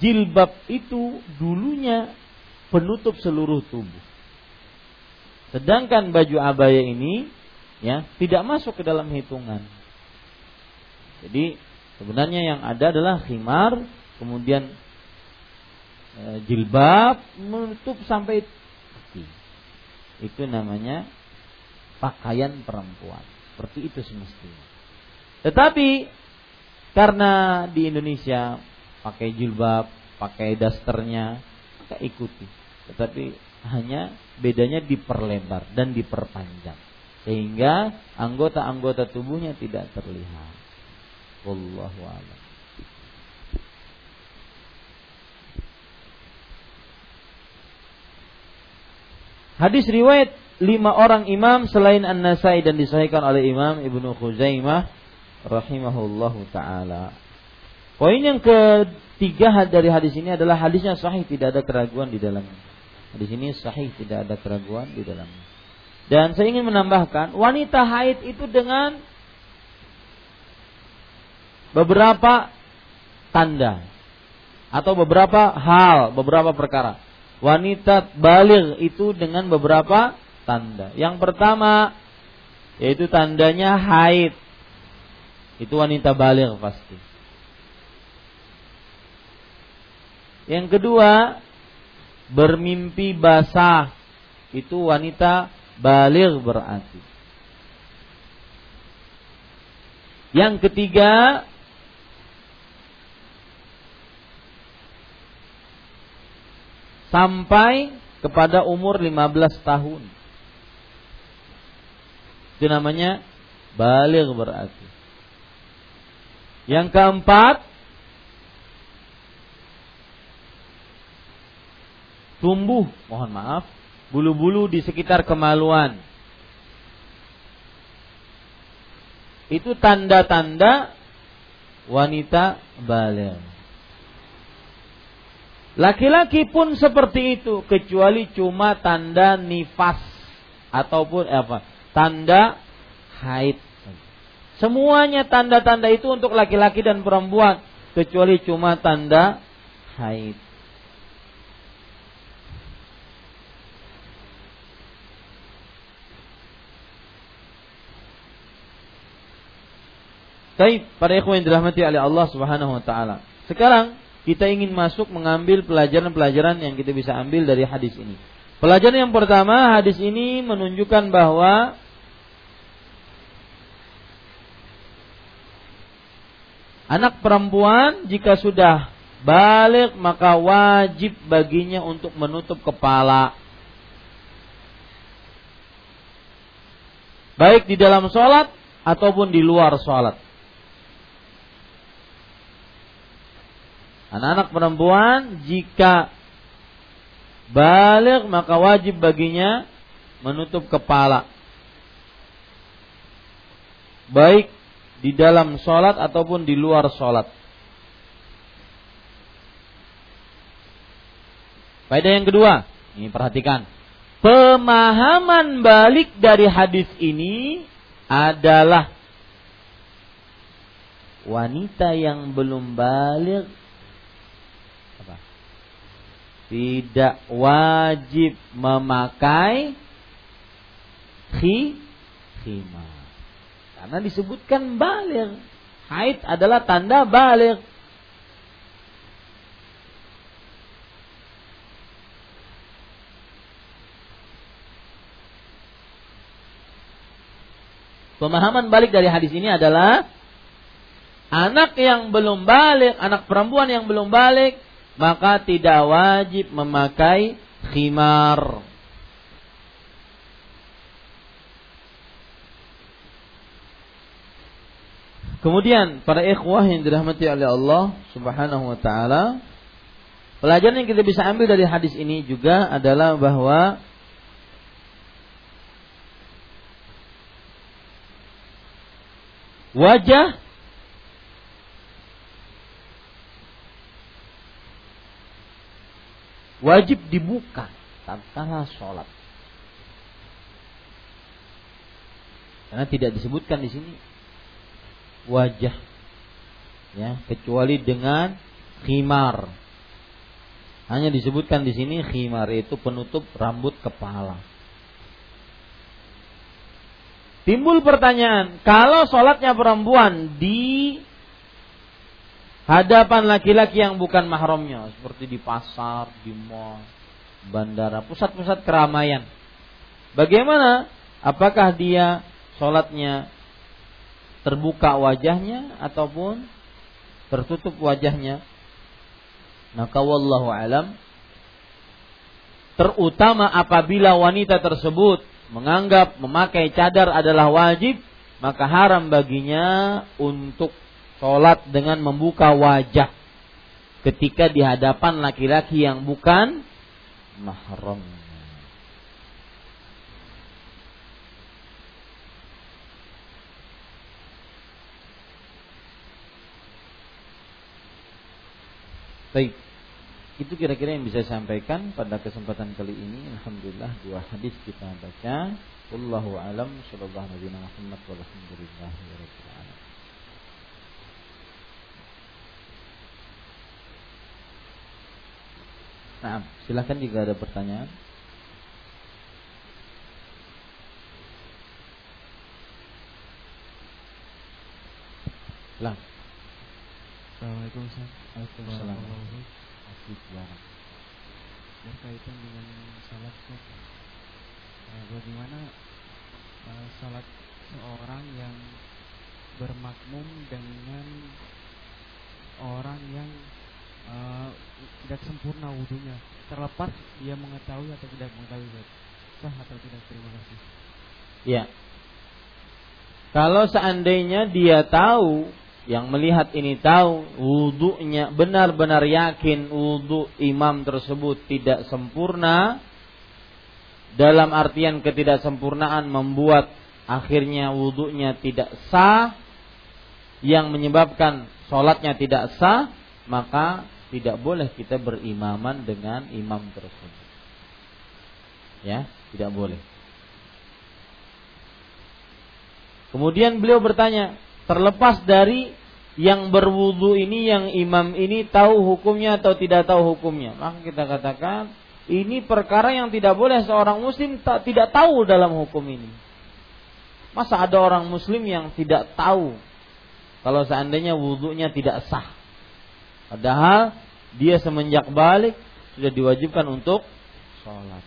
jilbab itu dulunya penutup seluruh tubuh. Sedangkan baju abaya ini ya tidak masuk ke dalam hitungan. Jadi sebenarnya yang ada adalah khimar, kemudian e, jilbab menutup sampai kaki. Itu namanya pakaian perempuan. Seperti itu semestinya. Tetapi karena di Indonesia pakai jilbab, pakai dasternya, maka ikuti. Tetapi hanya bedanya diperlebar dan diperpanjang, sehingga anggota-anggota tubuhnya tidak terlihat. Wallahu a'lam. Hadis riwayat lima orang imam selain An-Nasa'i dan disahihkan oleh Imam Ibnu Khuzaimah rahimahullahu taala. Poin yang ketiga dari hadis ini adalah hadisnya sahih, tidak ada keraguan di dalamnya. Hadis ini sahih, tidak ada keraguan di dalamnya. Dan saya ingin menambahkan, wanita haid itu dengan beberapa tanda atau beberapa hal, beberapa perkara. Wanita baligh itu dengan beberapa tanda. Yang pertama yaitu tandanya haid. Itu wanita baligh pasti. Yang kedua, bermimpi basah. Itu wanita baligh berarti. Yang ketiga, sampai kepada umur lima belas tahun. Itu namanya baligh berarti. Yang keempat, tumbuh, mohon maaf, bulu-bulu di sekitar kemaluan. Itu tanda-tanda wanita baligh. Laki-laki pun seperti itu, kecuali cuma tanda nifas ataupun apa? Tanda haid. Semuanya tanda-tanda itu untuk laki-laki dan perempuan, kecuali cuma tanda haid. Baik, para ikhwan yang dirahmati oleh Allah Subhanahu wa taala. Sekarang kita ingin masuk mengambil pelajaran-pelajaran yang kita bisa ambil dari hadis ini. Pelajaran yang pertama, hadis ini menunjukkan bahwa anak perempuan jika sudah baligh maka wajib baginya untuk menutup kepala. Baik di dalam sholat ataupun di luar sholat. Anak-anak perempuan jika baligh maka wajib baginya menutup kepala, baik di dalam sholat ataupun di luar sholat. Faedah yang kedua, ini perhatikan, pemahaman balik dari hadis ini adalah wanita yang belum baligh tidak wajib memakai khimar. Karena disebutkan baligh. Haid adalah tanda baligh. Pemahaman balik dari hadis ini adalah anak yang belum baligh, anak perempuan yang belum baligh, maka tidak wajib memakai khimar. Kemudian para ikhwah yang dirahmati oleh Allah Subhanahu wa taala, pelajaran yang kita bisa ambil dari hadis ini juga adalah bahwa wajah wajib dibuka tatkala sholat. Karena tidak disebutkan di sini wajah, ya, kecuali dengan khimar. Hanya disebutkan di sini khimar itu penutup rambut kepala. Timbul pertanyaan, kalau sholatnya perempuan di hadapan laki-laki yang bukan mahramnya, seperti di pasar, di mal, bandara, pusat-pusat keramaian, bagaimana? Apakah dia sholatnya terbuka wajahnya ataupun tertutup wajahnya? Maka wallahu alam, terutama apabila wanita tersebut menganggap memakai cadar adalah wajib, maka haram baginya untuk sholat dengan membuka wajah ketika di hadapan laki-laki yang bukan mahram. Baik, itu kira-kira yang bisa saya sampaikan pada kesempatan kali ini. Alhamdulillah, dua hadis kita baca. Wallahu alam, sallallahu alaihi wasallam. Nah, silakan jika ada pertanyaan. Lah. Assalamualaikum warahmatullahi wabarakatuh. Berkaitan dengan salat, bagaimana salat seorang yang bermakmum dengan orang yang Uh, tidak sempurna wudunya, terlepas dia mengetahui atau tidak mengetahui, sah atau tidak? Terima kasih. Ya, kalau seandainya dia tahu, yang melihat ini tahu wudunya, benar-benar yakin wudu imam tersebut tidak sempurna, dalam artian ketidaksempurnaan membuat akhirnya wudunya tidak sah, yang menyebabkan sholatnya tidak sah, maka tidak boleh kita berimaman dengan imam tersebut. Ya, tidak boleh. Kemudian beliau bertanya, terlepas dari yang berwudu ini, yang imam ini tahu hukumnya atau tidak tahu hukumnya, maka kita katakan ini perkara yang tidak boleh seorang muslim tak, tidak tahu dalam hukum ini. Masa ada orang muslim yang tidak tahu kalau seandainya wudunya tidak sah, padahal dia semenjak balik sudah diwajibkan untuk sholat.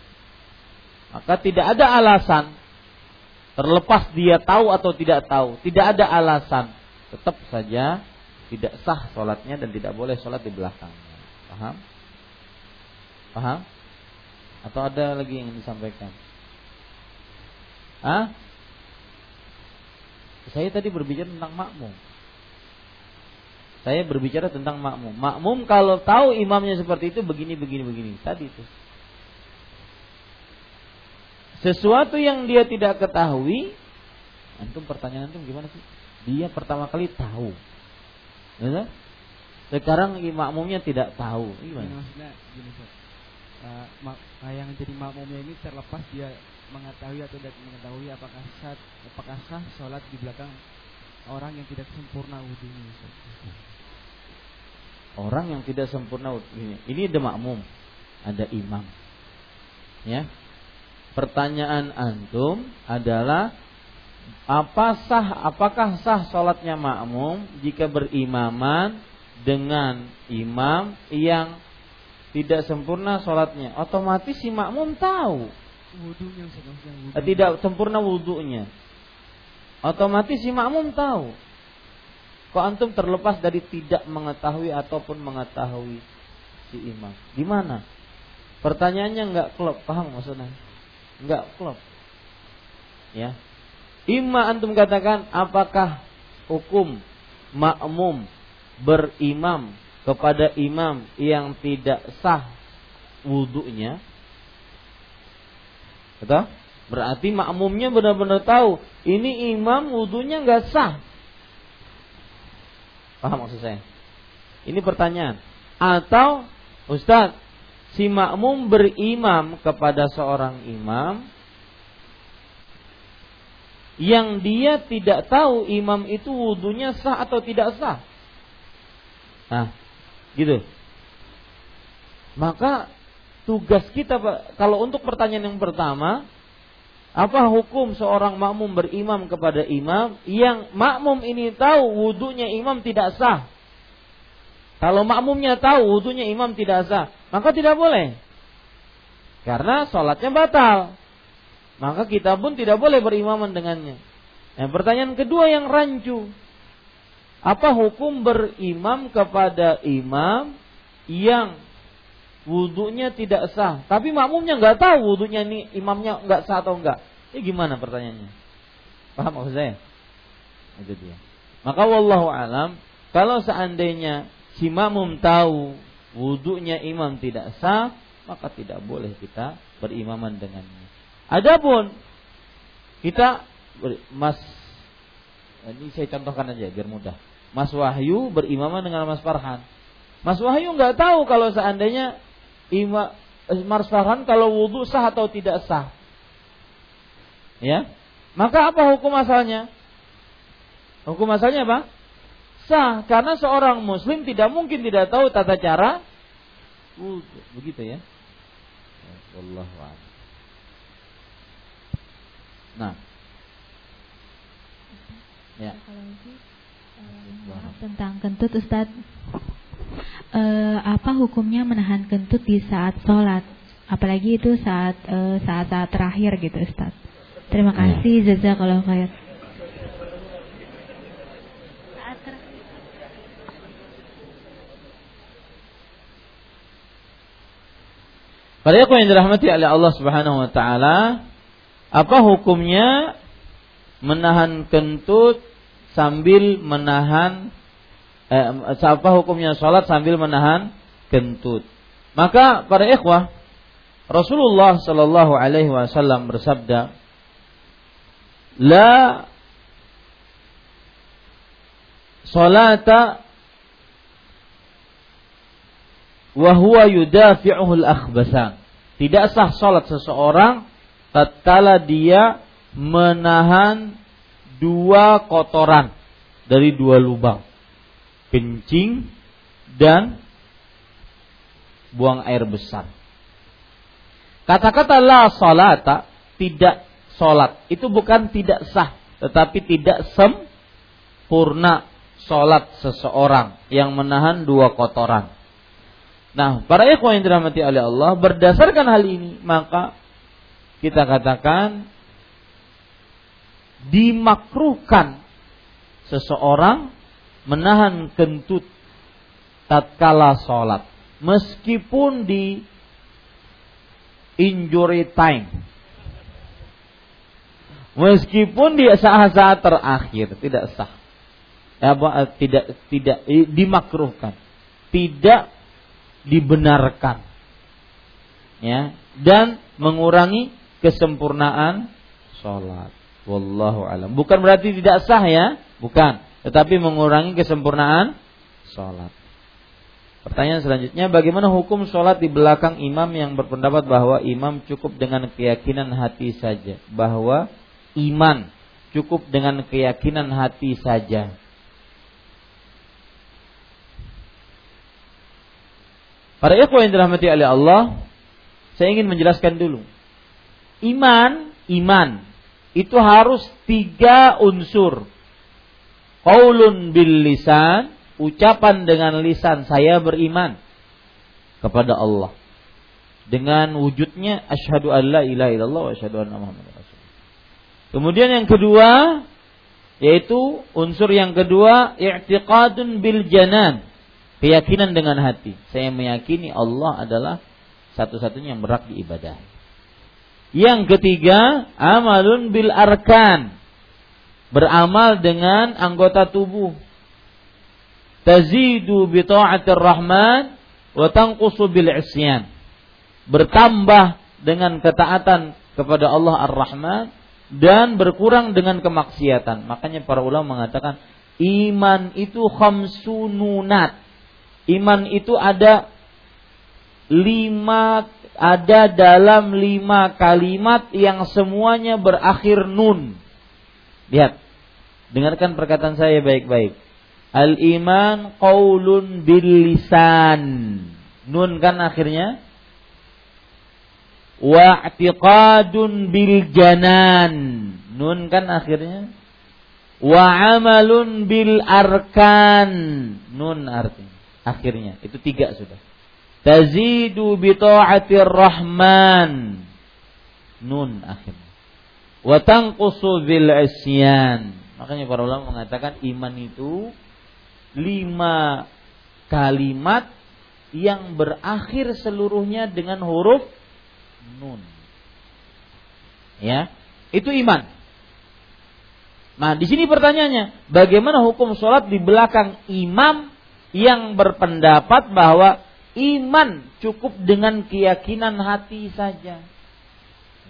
Maka tidak ada alasan, terlepas dia tahu atau tidak tahu, tidak ada alasan, tetap saja tidak sah sholatnya dan tidak boleh sholat di belakangnya. Paham? Paham? Atau ada lagi yang disampaikan? Hah? Saya tadi berbicara tentang makmum. Saya berbicara tentang makmum. Makmum kalau tahu imamnya seperti itu, begini, begini, begini. Tadi itu. Sesuatu yang dia tidak ketahui, antum pertanyaan antum gimana sih? Dia pertama kali tahu. Ya, sekarang makmumnya tidak tahu. Gimana? Ini maksudnya gini, uh, mak- yang jadi makmumnya ini terlepas dia mengetahui atau tidak mengetahui, apakah sah, apakah sah sholat di belakang orang yang tidak sempurna wudunya. Orang yang tidak sempurna ini, ini ada makmum, ada imam. Ya. Pertanyaan antum adalah apa sah, apakah sah sholatnya makmum jika berimaman dengan imam yang tidak sempurna sholatnya? Otomatis si makmum tahu wudunya, wudunya. Tidak sempurna wudunya. Otomatis si makmum tahu. Kok antum terlepas dari tidak mengetahui ataupun mengetahui si imam? Di mana? Pertanyaannya nggak klop, paham maksudnya? Nggak klop. Ya. Ima antum katakan, apakah hukum makmum berimam kepada imam yang tidak sah wudunya? Betul? Berarti makmumnya benar-benar tahu ini imam wudunya nggak sah. Paham maksud saya? Ini pertanyaan. Atau Ustaz, si makmum berimam kepada seorang imam yang dia tidak tahu imam itu wudunya sah atau tidak sah. Nah, gitu. Maka tugas kita, kalau untuk pertanyaan yang pertama, apa hukum seorang makmum berimam kepada imam yang makmum ini tahu wudunya imam tidak sah? Kalau makmumnya tahu wudunya imam tidak sah, maka tidak boleh, karena sholatnya batal. Maka kita pun tidak boleh berimaman dengannya. Nah, pertanyaan kedua yang rancu, apa hukum berimam kepada imam yang wudunya tidak sah, tapi makmumnya nggak tahu wudunya ini imamnya nggak sah atau enggak? Ini gimana pertanyaannya? Paham maksud saya? Itu dia. Maka wallahu alam, kalau seandainya si makmum tahu wudunya imam tidak sah, maka tidak boleh kita berimaman dengannya. Adapun kita mas, ini saya contohkan aja biar mudah. Mas Wahyu berimaman dengan Mas Farhan. Mas Wahyu nggak tahu kalau seandainya Ima, Mas Farhan kalau wudu sah atau tidak sah, ya, maka apa hukum asalnya? Hukum asalnya apa? Sah, karena seorang muslim tidak mungkin tidak tahu tata cara wudu, begitu ya. Wallahu a'lam. Nah, ya. Maaf, tentang kentut Ustaz. Uh, apa hukumnya menahan kentut di saat sholat, apalagi itu saat uh, saat saat terakhir gitu Ustaz? Terima kasih, jazakallahu khair. Para ikhwan yang dirahmati oleh Allah Subhanahu wa taala, apa hukumnya menahan kentut sambil menahan Eh, apa hukumnya sholat sambil menahan kentut? Maka para ikhwah, Rasulullah Sallallahu Alaihi Wasallam bersabda, la salata wa huwa yudafi'uhul akhbasan. Tidak sah sholat seseorang tatkala dia menahan dua kotoran dari dua lubang, kencing dan buang air besar. Kata-kata la salata, tidak salat, itu bukan tidak sah, tetapi tidak sempurna salat seseorang yang menahan dua kotoran. Nah, para ikhwan yang dirahmati oleh Allah, berdasarkan hal ini maka kita katakan dimakruhkan seseorang menahan kentut tatkala sholat, meskipun di injury time, meskipun di saat-saat terakhir, tidak sah, apa, tidak tidak dimakruhkan, tidak dibenarkan, ya, dan mengurangi kesempurnaan sholat. Wallahu alam. Bukan berarti tidak sah ya, bukan, tetapi mengurangi kesempurnaan sholat. Pertanyaan selanjutnya, bagaimana hukum sholat di belakang imam yang berpendapat bahwa imam cukup dengan keyakinan hati saja? Bahwa iman cukup dengan keyakinan hati saja. Para ikhwan yang dirahmati oleh Allah, saya ingin menjelaskan dulu. Iman, iman itu harus tiga unsur. Qaulun bil lisan, ucapan dengan lisan, saya beriman kepada Allah. Dengan wujudnya asyhadu an la ilaha illallah wa asyhadu anna muhammadar rasulullah. Kemudian yang kedua, yaitu unsur yang kedua, i'tiqadun bil janan, keyakinan dengan hati. Saya meyakini Allah adalah satu-satunya yang berhak diibadahi. Yang ketiga, amalun bil arkan, beramal dengan anggota tubuh. Tazidu bi ta'atir rahman wa tanqusu bil isyan. Bertambah dengan ketaatan kepada Allah Ar-Rahman dan berkurang dengan kemaksiatan. Makanya para ulama mengatakan iman itu khamsununat. Iman itu ada lima, ada dalam lima kalimat yang semuanya berakhir nun. Lihat, dengarkan perkataan saya baik-baik. Al-iman qaulun bil lisan. nun kan akhirnya. Wa'tiqadun bil janan, nun kan akhirnya. Wa'amalun bil arkan, nun artinya akhirnya. Itu tiga sudah. Tazidu bi ta'atir rahman, nun akhirnya. Wa tanqusu bil isyan. Makanya para ulama mengatakan iman itu lima kalimat yang berakhir seluruhnya dengan huruf nun. Ya, itu iman. Nah, di sini pertanyaannya, bagaimana hukum sholat di belakang imam yang berpendapat bahwa iman cukup dengan keyakinan hati saja?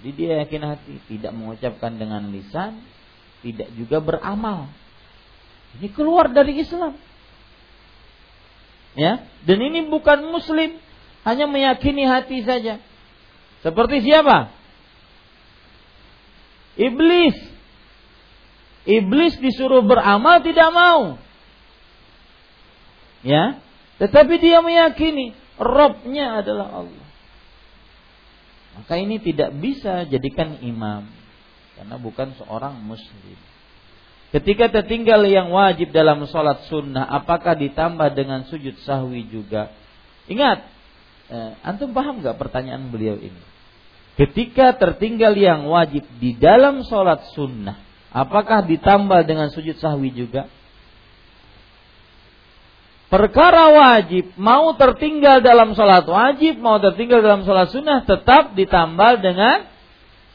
Jadi dia yakin hati, tidak mengucapkan dengan lisan, tidak juga beramal. Ini keluar dari Islam. Ya, dan ini bukan muslim, hanya meyakini hati saja. Seperti siapa? Iblis. Iblis disuruh beramal tidak mau. Ya, tetapi dia meyakini Rabb-nya adalah Allah. Maka ini tidak bisa jadikan imam, karena bukan seorang muslim. Ketika tertinggal yang wajib dalam sholat sunnah, apakah ditambah dengan sujud sahwi juga? Ingat, eh, antum paham gak pertanyaan beliau ini? Ketika tertinggal yang wajib di dalam sholat sunnah, apakah ditambah dengan sujud sahwi juga? Perkara wajib, mau tertinggal dalam sholat wajib, mau tertinggal dalam sholat sunnah, tetap ditambah dengan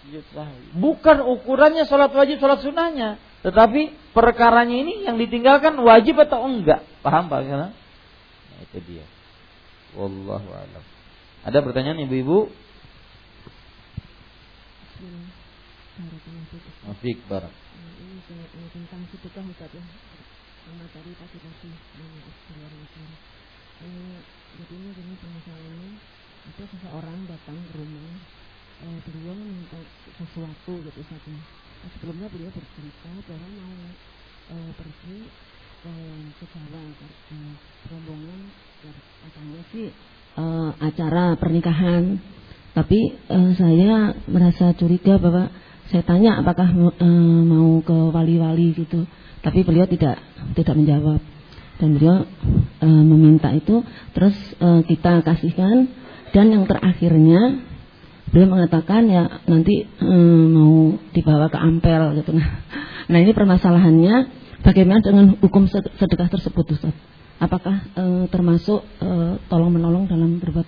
sujud sahwi. Bukan ukurannya sholat wajib, sholat sunnahnya. Tetapi perkaranya ini yang ditinggalkan wajib atau enggak? Paham Pak? Nah, itu dia. Wallahu a'lam. Ada pertanyaan ibu-ibu? Afik barang. Ini tentang sedekah Ustaz ya. Sama tadi pagi-pagi ini istilah itu. Eh, jadi ini gini penyesalannya. Itu seseorang datang ke rumah eh beliau minta sesuatu gitu Ustaz. Sebelumnya beliau bercerita bahwa mau e, pergi e, ke Jawa e, rombongan katanya sih e, acara pernikahan, tapi e, saya merasa curiga bahwa saya tanya apakah e, mau ke wali-wali gitu, tapi beliau tidak tidak menjawab dan beliau e, meminta itu terus e, kita kasihkan dan yang terakhirnya beliau mengatakan ya nanti mm, mau dibawa ke ampel gitu. Nah, nah ini permasalahannya bagaimana dengan hukum sedekah tersebut Ustaz? Apakah eh, termasuk eh, tolong menolong dalam berbuat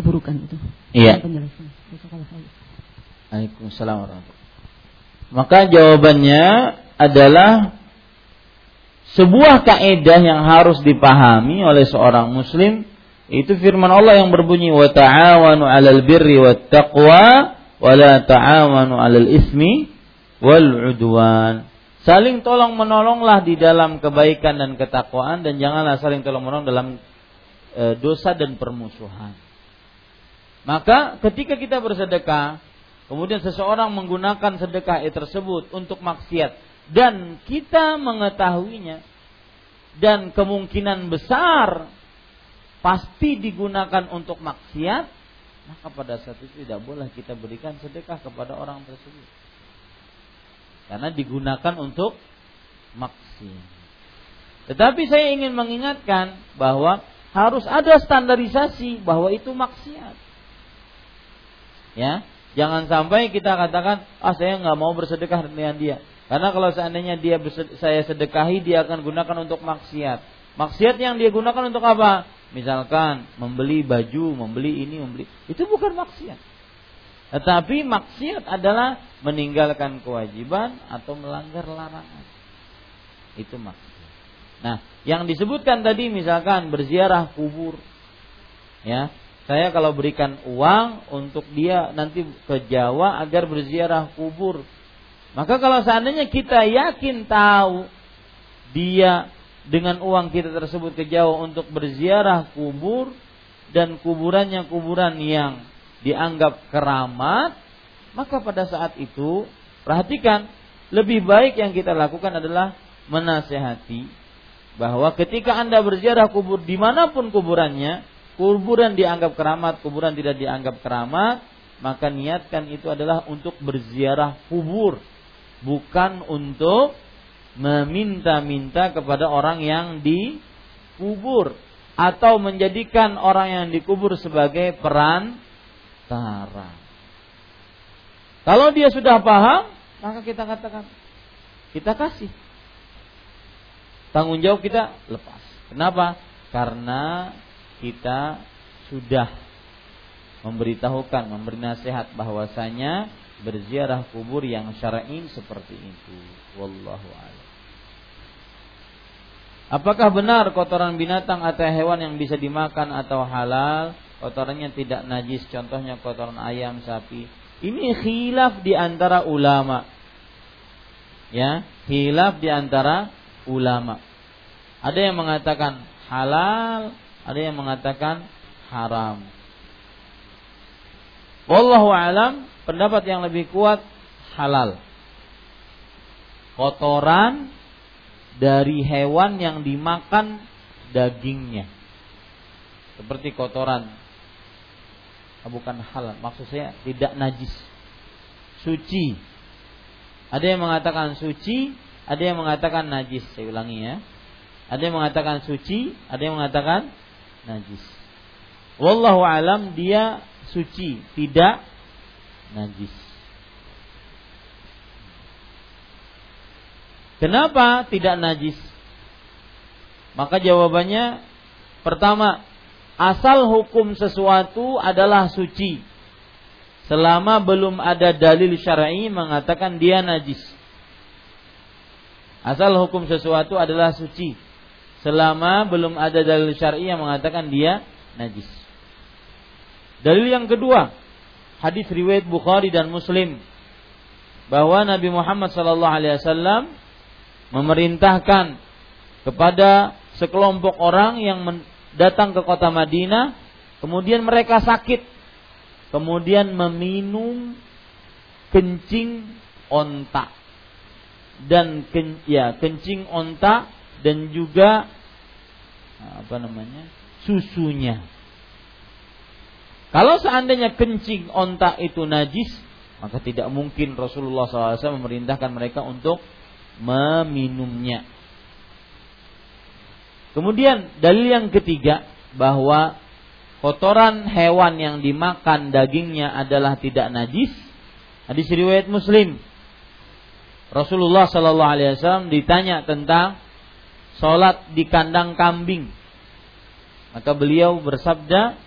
keburukan itu? Iya. Waalaikumsalam warahmatullahi wabarakatuh. Maka jawabannya adalah sebuah kaidah yang harus dipahami oleh seorang muslim. Itu firman Allah yang berbunyi wa ta'awanu 'alal birri wat taqwa wa la ta'awanu 'alal ismi wal 'udwan. Saling tolong menolonglah di dalam kebaikan dan ketakwaan dan janganlah saling tolong menolong dalam e, dosa dan permusuhan. Maka ketika kita bersedekah, kemudian seseorang menggunakan sedekah tersebut untuk maksiat dan kita mengetahuinya dan kemungkinan besar pasti digunakan untuk maksiat, maka pada saat itu tidak boleh kita berikan sedekah kepada orang tersebut. Karena digunakan untuk maksiat. Tetapi saya ingin mengingatkan bahwa harus ada standarisasi bahwa itu maksiat. Ya, jangan sampai kita katakan, ah saya nggak mau bersedekah dengan dia. Karena kalau seandainya dia saya sedekahi, dia akan gunakan untuk maksiat. Maksiat yang dia gunakan untuk apa? Misalkan membeli baju, membeli ini, membeli itu bukan maksiat. Tetapi maksiat adalah meninggalkan kewajiban atau melanggar larangan. Itu maksiat. Nah, yang disebutkan tadi misalkan berziarah kubur. Ya, saya kalau berikan uang untuk dia nanti ke Jawa agar berziarah kubur. Maka kalau seandainya kita yakin tahu dia dengan uang kita tersebut ke Jawa untuk berziarah kubur dan kuburannya kuburan yang dianggap keramat, maka pada saat itu perhatikan, lebih baik yang kita lakukan adalah menasehati bahwa ketika Anda berziarah kubur dimanapun kuburannya, kuburan dianggap keramat, kuburan tidak dianggap keramat, maka niatkan itu adalah untuk berziarah kubur, bukan untuk meminta-minta kepada orang yang dikubur atau menjadikan orang yang dikubur sebagai perantara. Kalau dia sudah paham, maka kita katakan, kita kasih. Tanggung jawab kita lepas. Kenapa? Karena kita sudah memberitahukan, memberi nasihat bahwasanya berziarah kubur yang syar'i seperti itu. Wallahu a'lam. Apakah benar kotoran binatang atau hewan yang bisa dimakan atau halal, kotorannya tidak najis, contohnya kotoran ayam, sapi? Ini khilaf di antara ulama. Ya, khilaf di antara ulama. Ada yang mengatakan halal, ada yang mengatakan haram. Wallahu a'lam, pendapat yang lebih kuat halal. Kotoran dari hewan yang dimakan dagingnya, seperti kotoran, bukan halal, maksud saya tidak najis, suci. Ada yang mengatakan suci, ada yang mengatakan najis. Saya ulangi ya, ada yang mengatakan suci, ada yang mengatakan najis. Wallahu alam, dia suci, tidak najis. Kenapa tidak najis? Maka jawabannya, pertama, asal hukum sesuatu adalah suci selama belum ada dalil syar'i mengatakan dia najis. Asal hukum sesuatu adalah suci selama belum ada dalil syar'i yang mengatakan dia najis. Dalil yang kedua, hadis riwayat Bukhari dan Muslim bahwa Nabi Muhammad sallallahu alaihi wasallam memerintahkan kepada sekelompok orang yang datang ke kota Madinah, kemudian mereka sakit, kemudian meminum kencing onta dan ken, ya kencing onta dan juga apa namanya susunya. Kalau seandainya kencing onta itu najis, maka tidak mungkin Rasulullah shallallahu alaihi wasallam memerintahkan mereka untuk meminumnya. Kemudian dalil yang ketiga, bahwa kotoran hewan yang dimakan dagingnya adalah tidak najis. Hadis riwayat Muslim. Rasulullah Shallallahu Alaihi Wasallam ditanya tentang sholat di kandang kambing, maka beliau bersabda,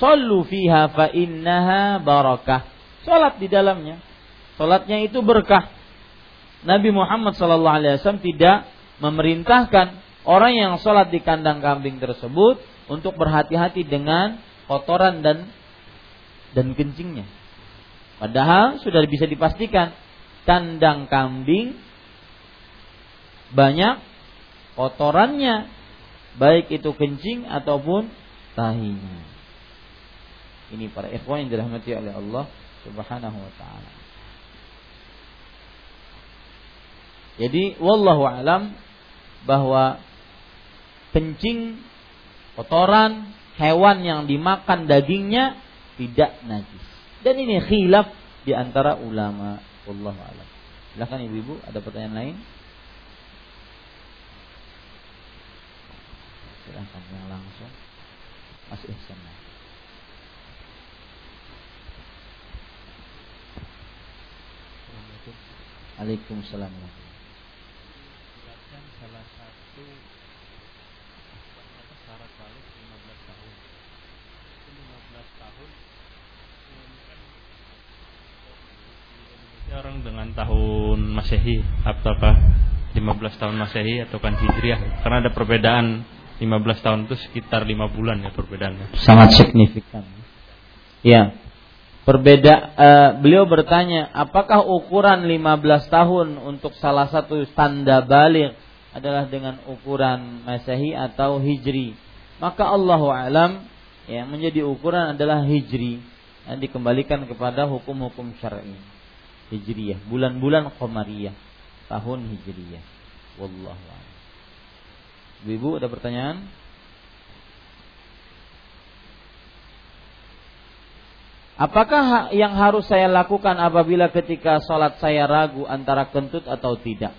"Shollu fiha fa innaha barakah." Sholat di dalamnya, sholatnya itu berkah. Nabi Muhammad Shallallahu Alaihi Wasallam tidak memerintahkan orang yang sholat di kandang kambing tersebut untuk berhati-hati dengan kotoran dan dan kencingnya. Padahal sudah bisa dipastikan kandang kambing banyak kotorannya, baik itu kencing ataupun tahinya. Ini para ikhwan yang dirahmati oleh Allah Subhanahu wa taala. Jadi wallahu alam, bahwa kencing, kotoran hewan yang dimakan dagingnya tidak najis. Dan ini khilaf di antara ulama. Wallahu a'lam. Silakan ibu-ibu, ada pertanyaan lain? Silakan yang langsung. Mas Ihsan. Waalaikumsalam. Salah satu syarat balik lima belas tahun, lima belas tahun orang dengan tahun Masehi, apakah lima belas tahun Masehi atau kan Hijriah? Karena ada perbedaan, lima belas tahun itu sekitar lima bulan ya perbedaannya. Sangat signifikan. Ya. Perbeda uh, beliau bertanya, apakah ukuran lima belas tahun untuk salah satu tanda baligh adalah dengan ukuran Masehi atau Hijri? Maka Allahu a'lam, ya, menjadi ukuran adalah Hijri, ya, dikembalikan kepada hukum-hukum syar'i. Hijriyah, bulan-bulan Qamariyah, tahun Hijriyah. Wallahu a'lam. Ibu, ada pertanyaan? Apakah yang harus saya lakukan apabila ketika sholat saya ragu antara kentut atau tidak?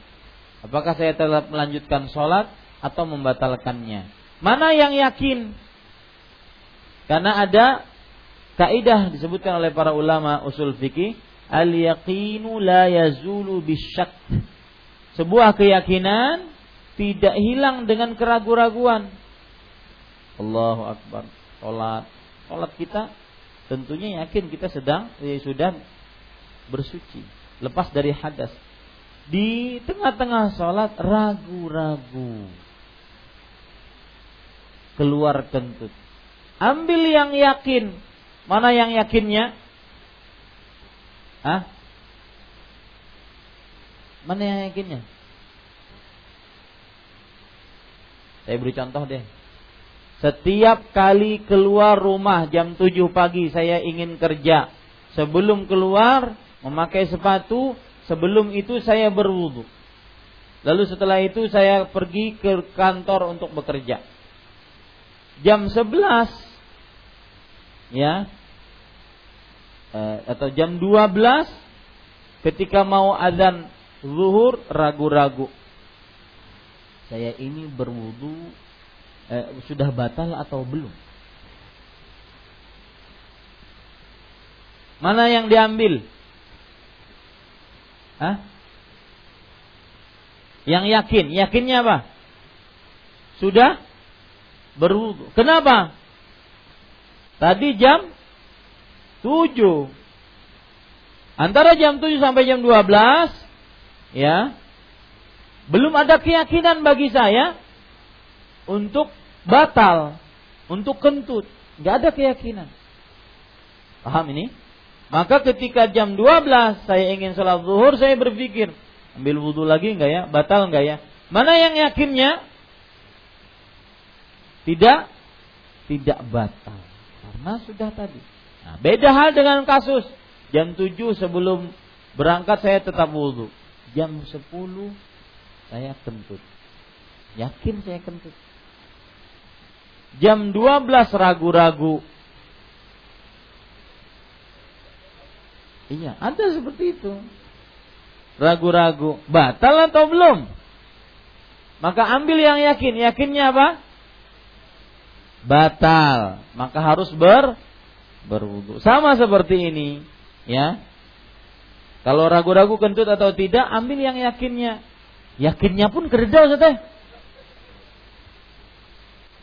Apakah saya tetap melanjutkan sholat atau membatalkannya? Mana yang yakin? Karena ada kaidah disebutkan oleh para ulama usul fikih, al-yaqinu la yazulu bisyak. Sebuah keyakinan tidak hilang dengan keraguan-raguan. Allahu Akbar. Sholat. Sholat kita tentunya yakin kita sedang ya sudah bersuci, lepas dari hadas. Di tengah-tengah sholat ragu-ragu, keluar kentut. Ambil yang yakin. Mana yang yakinnya? Hah? Mana yang yakinnya? Saya beri contoh deh. Setiap kali keluar rumah jam tujuh pagi saya ingin kerja. Sebelum keluar memakai sepatu, sebelum itu saya berwudu. Lalu setelah itu saya pergi ke kantor untuk bekerja. jam sebelas ya atau jam dua belas ketika mau azan zuhur ragu-ragu. Saya ini berwudu Eh, sudah batal atau belum? Mana yang diambil? Hah? Yang yakin, yakinnya apa? Sudah berwudu. Kenapa? Tadi jam tujuh. Antara jam tujuh sampai jam dua belas ya. Belum ada keyakinan bagi saya untuk batal, untuk kentut, nggak ada keyakinan. Paham ini? Maka ketika jam dua belas saya ingin sholat zuhur, saya berpikir ambil wudu lagi nggak ya, batal nggak ya? Mana yang yakinnya? Tidak, tidak batal, karena sudah tadi. Nah, beda hal dengan kasus jam tujuh sebelum berangkat saya tetap wudu, jam sepuluh saya kentut, yakin saya kentut. jam dua belas ragu-ragu. Iya, ada seperti itu. Ragu-ragu, batal atau belum? Maka ambil yang yakin. Yakinnya apa? Batal. Maka harus ber berwudu. Sama seperti ini, ya. Kalau ragu-ragu kentut atau tidak, ambil yang yakinnya. Yakinnya pun keredau Ustaz.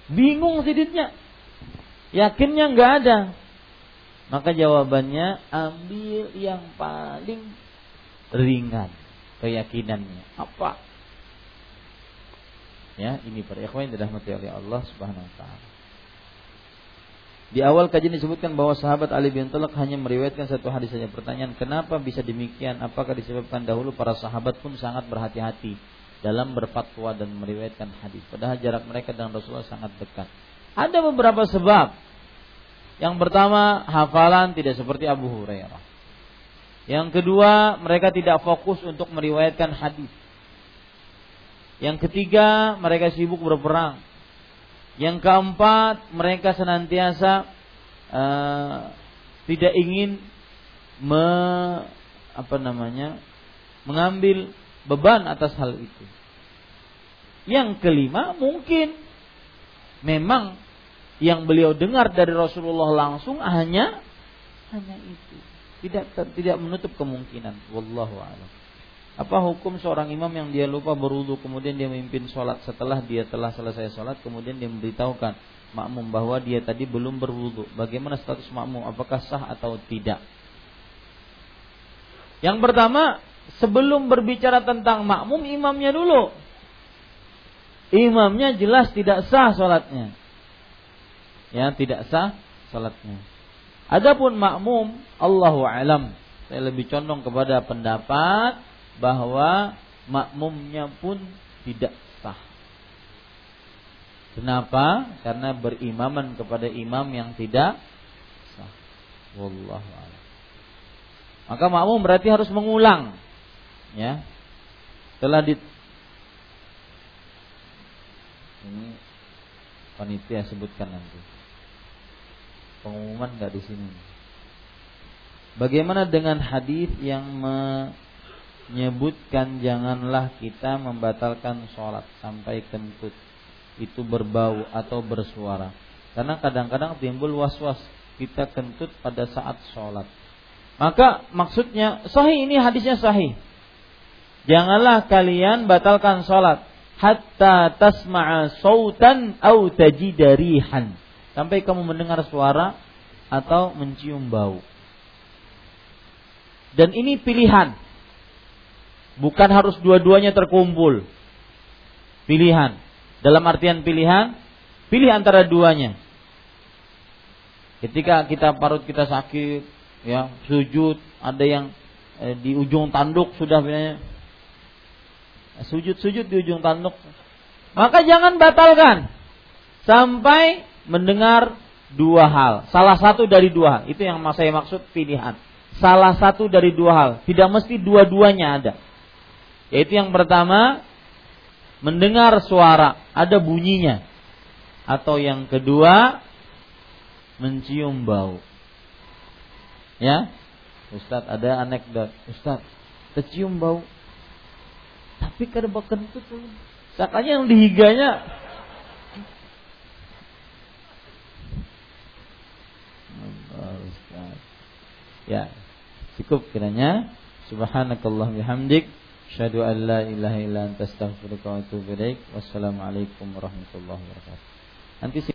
Bingung sidiknya, yakinnya nggak ada. Maka jawabannya ambil yang paling ringan keyakinannya. Apa? Ya, ini para ikhwan dirahmati oleh Allah Subhanahu wa taala. Di awal kajian disebutkan bahwa sahabat Ali bin Thalq hanya meriwayatkan satu hadis saja. Pertanyaan, kenapa bisa demikian? Apakah disebabkan dahulu para sahabat pun sangat berhati-hati dalam berfatwa dan meriwayatkan hadis, padahal jarak mereka dengan Rasulullah sangat dekat? Ada beberapa sebab. Yang pertama, hafalan tidak seperti Abu Hurairah. Yang kedua, mereka tidak fokus untuk meriwayatkan hadis. Yang ketiga, mereka sibuk berperang. Yang keempat, mereka senantiasa uh, tidak ingin me, apa namanya mengambil beban atas hal itu. Yang kelima, mungkin memang yang beliau dengar dari Rasulullah langsung hanya hanya itu. Tidak tidak menutup kemungkinan. Wallahu a'lam. Apa hukum seorang imam yang dia lupa berwudu kemudian dia memimpin sholat setelah dia telah selesai sholat kemudian dia memberitahukan makmum bahwa dia tadi belum berwudu? Bagaimana status makmum? Apakah sah atau tidak? Yang pertama, sebelum berbicara tentang makmum, imamnya dulu. Imamnya jelas tidak sah sholatnya. Ya, tidak sah sholatnya. Adapun makmum, Allahu a'lam. Saya lebih condong kepada pendapat bahwa makmumnya pun tidak sah. Kenapa? Karena berimaman kepada imam yang tidak sah. Wallahu a'lam. Maka makmum berarti harus mengulang. Ya, telah di ini panitia sebutkan nanti pengumuman nggak di sini. Bagaimana dengan hadis yang menyebutkan janganlah kita membatalkan sholat sampai kentut itu berbau atau bersuara? Karena kadang-kadang timbul was-was kita kentut pada saat sholat. Maka maksudnya sahih, ini hadisnya sahih. Janganlah kalian batalkan sholat hatta tasma'a sautan au tajida rihan, sampai kamu mendengar suara atau mencium bau. Dan ini pilihan, bukan harus dua-duanya terkumpul. Pilihan, dalam artian pilihan, pilih antara duanya. Ketika kita parut kita sakit, ya sujud, ada yang eh, di ujung tanduk sudah bilangnya. Sujud-sujud di ujung tanduk. Maka jangan batalkan sampai mendengar dua hal, salah satu dari dua hal. Itu yang saya maksud pilihan, salah satu dari dua hal. Tidak mesti dua-duanya ada. Yaitu yang pertama, mendengar suara, ada bunyinya. Atau yang kedua, mencium bau. Ya Ustadz, ada anekdot, Ustadz tercium bau tapi kerbau kentut, sakanya yang dihiganya. Ya, cukup kiranya. Subhanakallah bihamdik, asyhadu an la ilaha illa anta astaghfiruka wa atubu ilaik. Wassalamualaikum warahmatullahi wabarakatuh. Nanti